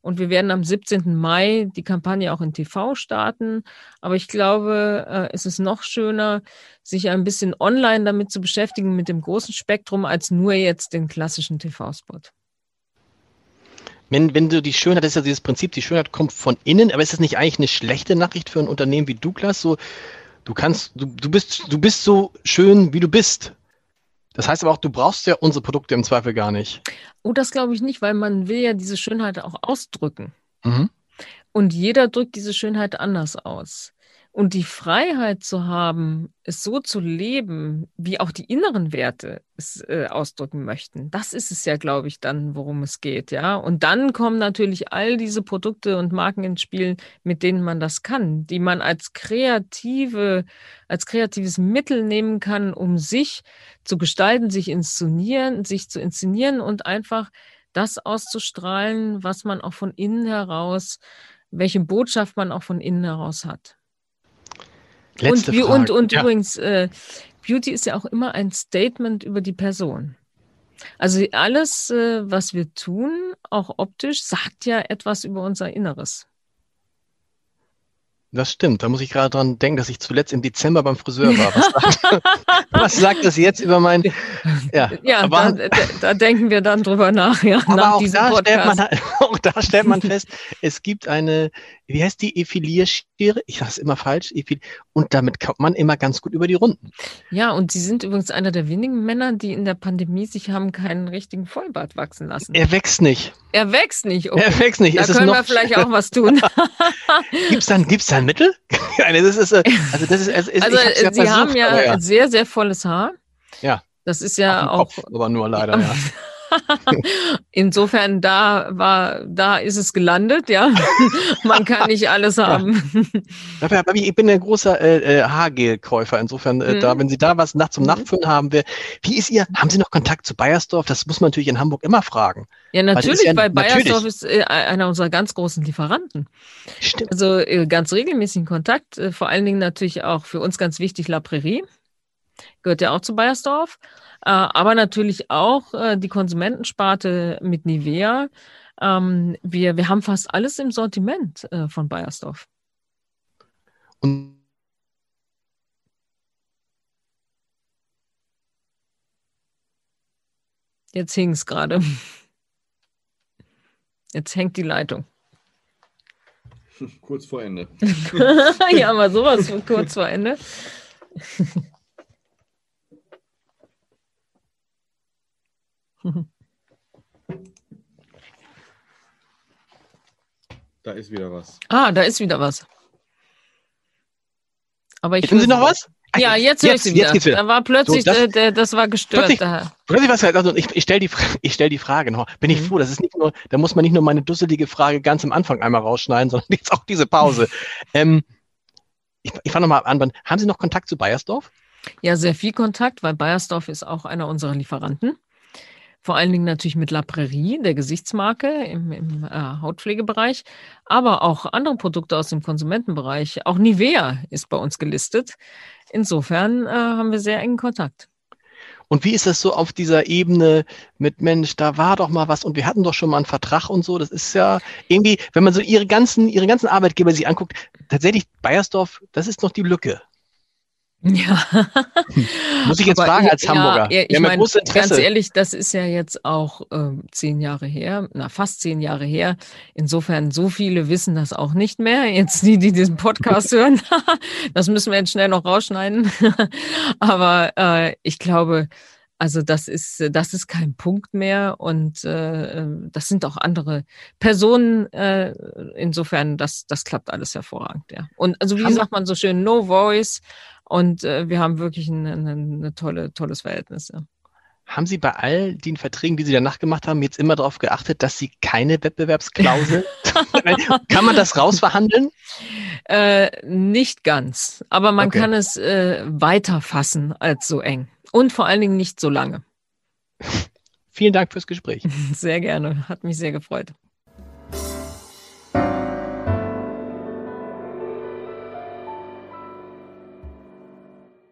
Und wir werden am 17. Mai die Kampagne auch in TV starten. Aber ich glaube, es ist noch schöner, sich ein bisschen online damit zu beschäftigen, mit dem großen Spektrum, als nur jetzt den klassischen TV-Spot. Wenn du die Schönheit, das ist ja dieses Prinzip, die Schönheit kommt von innen. Aber ist das nicht eigentlich eine schlechte Nachricht für ein Unternehmen wie Douglas? So, du bist so schön, wie du bist. Das heißt aber auch, du brauchst ja unsere Produkte im Zweifel gar nicht. Oh, das glaube ich nicht, weil man will ja diese Schönheit auch ausdrücken. Mhm. Und jeder drückt diese Schönheit anders aus. Und die Freiheit zu haben, es so zu leben, wie auch die inneren Werte es ausdrücken möchten, das ist es ja, glaube ich, dann, worum es geht. Ja? Und dann kommen natürlich all diese Produkte und Marken ins Spiel, mit denen man das kann, die man als kreatives Mittel nehmen kann, um sich zu gestalten, sich zu inszenieren und einfach das auszustrahlen, was man auch von innen heraus, welche Botschaft man auch von innen heraus hat. Und übrigens, Beauty ist ja auch immer ein Statement über die Person. Also alles, was wir tun, auch optisch, sagt ja etwas über unser Inneres. Das stimmt, da muss ich gerade dran denken, dass ich zuletzt im Dezember beim Friseur war. Was sagt das jetzt über mein... Da denken wir dann drüber nach. Ja, aber nach diesem Podcast. Stellt man fest, es gibt eine, wie heißt die, Effilierschere? Ich sage es immer falsch. Und damit kommt man immer ganz gut über die Runden. Ja, und Sie sind übrigens einer der wenigen Männer, die in der Pandemie sich haben keinen richtigen Vollbart wachsen lassen. Er wächst nicht. Okay. Da ist können wir vielleicht auch was tun. Gibt's da ein Mittel? Sie haben ja sehr, sehr volles Haar. Ja. Das ist ja auch. Kopf, aber nur leider, ja. Insofern, da ist es gelandet, ja. Man kann nicht alles haben. Ja. Ich bin ein großer Haargel-Käufer. Insofern, wenn Sie da was zum Nachfüllen haben, haben Sie noch Kontakt zu Beiersdorf? Das muss man natürlich in Hamburg immer fragen. Ja, natürlich, weil Beiersdorf ist einer unserer ganz großen Lieferanten. Stimmt. Also ganz regelmäßigen Kontakt. Vor allen Dingen natürlich auch für uns ganz wichtig, La Prairie. Gehört ja auch zu Beiersdorf. Aber natürlich auch die Konsumentensparte mit Nivea. Wir haben fast alles im Sortiment von Beiersdorf. Und jetzt hing es gerade. Jetzt hängt die Leitung. Kurz vor Ende. Ja, aber sowas von kurz vor Ende. Da ist wieder was. Aber hören Sie noch was? Ja, jetzt höre ich Sie wieder. Da war plötzlich, so, das war gestört. Plötzlich was, also ich stell die Frage noch. Bin ich froh, das ist nicht nur, da muss man nicht nur meine dusselige Frage ganz am Anfang einmal rausschneiden, sondern jetzt auch diese Pause. Ich fange nochmal an. Haben Sie noch Kontakt zu Beiersdorf? Ja, sehr viel Kontakt, weil Beiersdorf ist auch einer unserer Lieferanten. Vor allen Dingen natürlich mit La Prairie, der Gesichtsmarke im Hautpflegebereich, aber auch andere Produkte aus dem Konsumentenbereich. Auch Nivea ist bei uns gelistet. Insofern haben wir sehr engen Kontakt. Und wie ist das so auf dieser Ebene mit, Mensch, da war doch mal was und wir hatten doch schon mal einen Vertrag und so. Das ist ja irgendwie, wenn man so ihre ganzen Arbeitgeber sich anguckt, tatsächlich Beiersdorf, das ist noch die Lücke. Ja. Muss ich jetzt fragen als Hamburger. Ja, ich meine, ganz ehrlich, das ist ja jetzt auch 10 Jahre her, fast 10 Jahre her. Insofern, so viele wissen das auch nicht mehr. Jetzt die diesen Podcast hören, das müssen wir jetzt schnell noch rausschneiden. Aber ich glaube, also das ist kein Punkt mehr und das sind auch andere Personen. Insofern, das klappt alles hervorragend. Ja. Und also wie sagt man so schön, no voice. Und wir haben wirklich ein tolles Verhältnis. Ja. Haben Sie bei all den Verträgen, die Sie danach gemacht haben, jetzt immer darauf geachtet, dass Sie keine Wettbewerbsklausel? Kann man das rausverhandeln? Nicht ganz, aber man kann es weiter fassen als so eng und vor allen Dingen nicht so lange. Vielen Dank fürs Gespräch. Sehr gerne, hat mich sehr gefreut.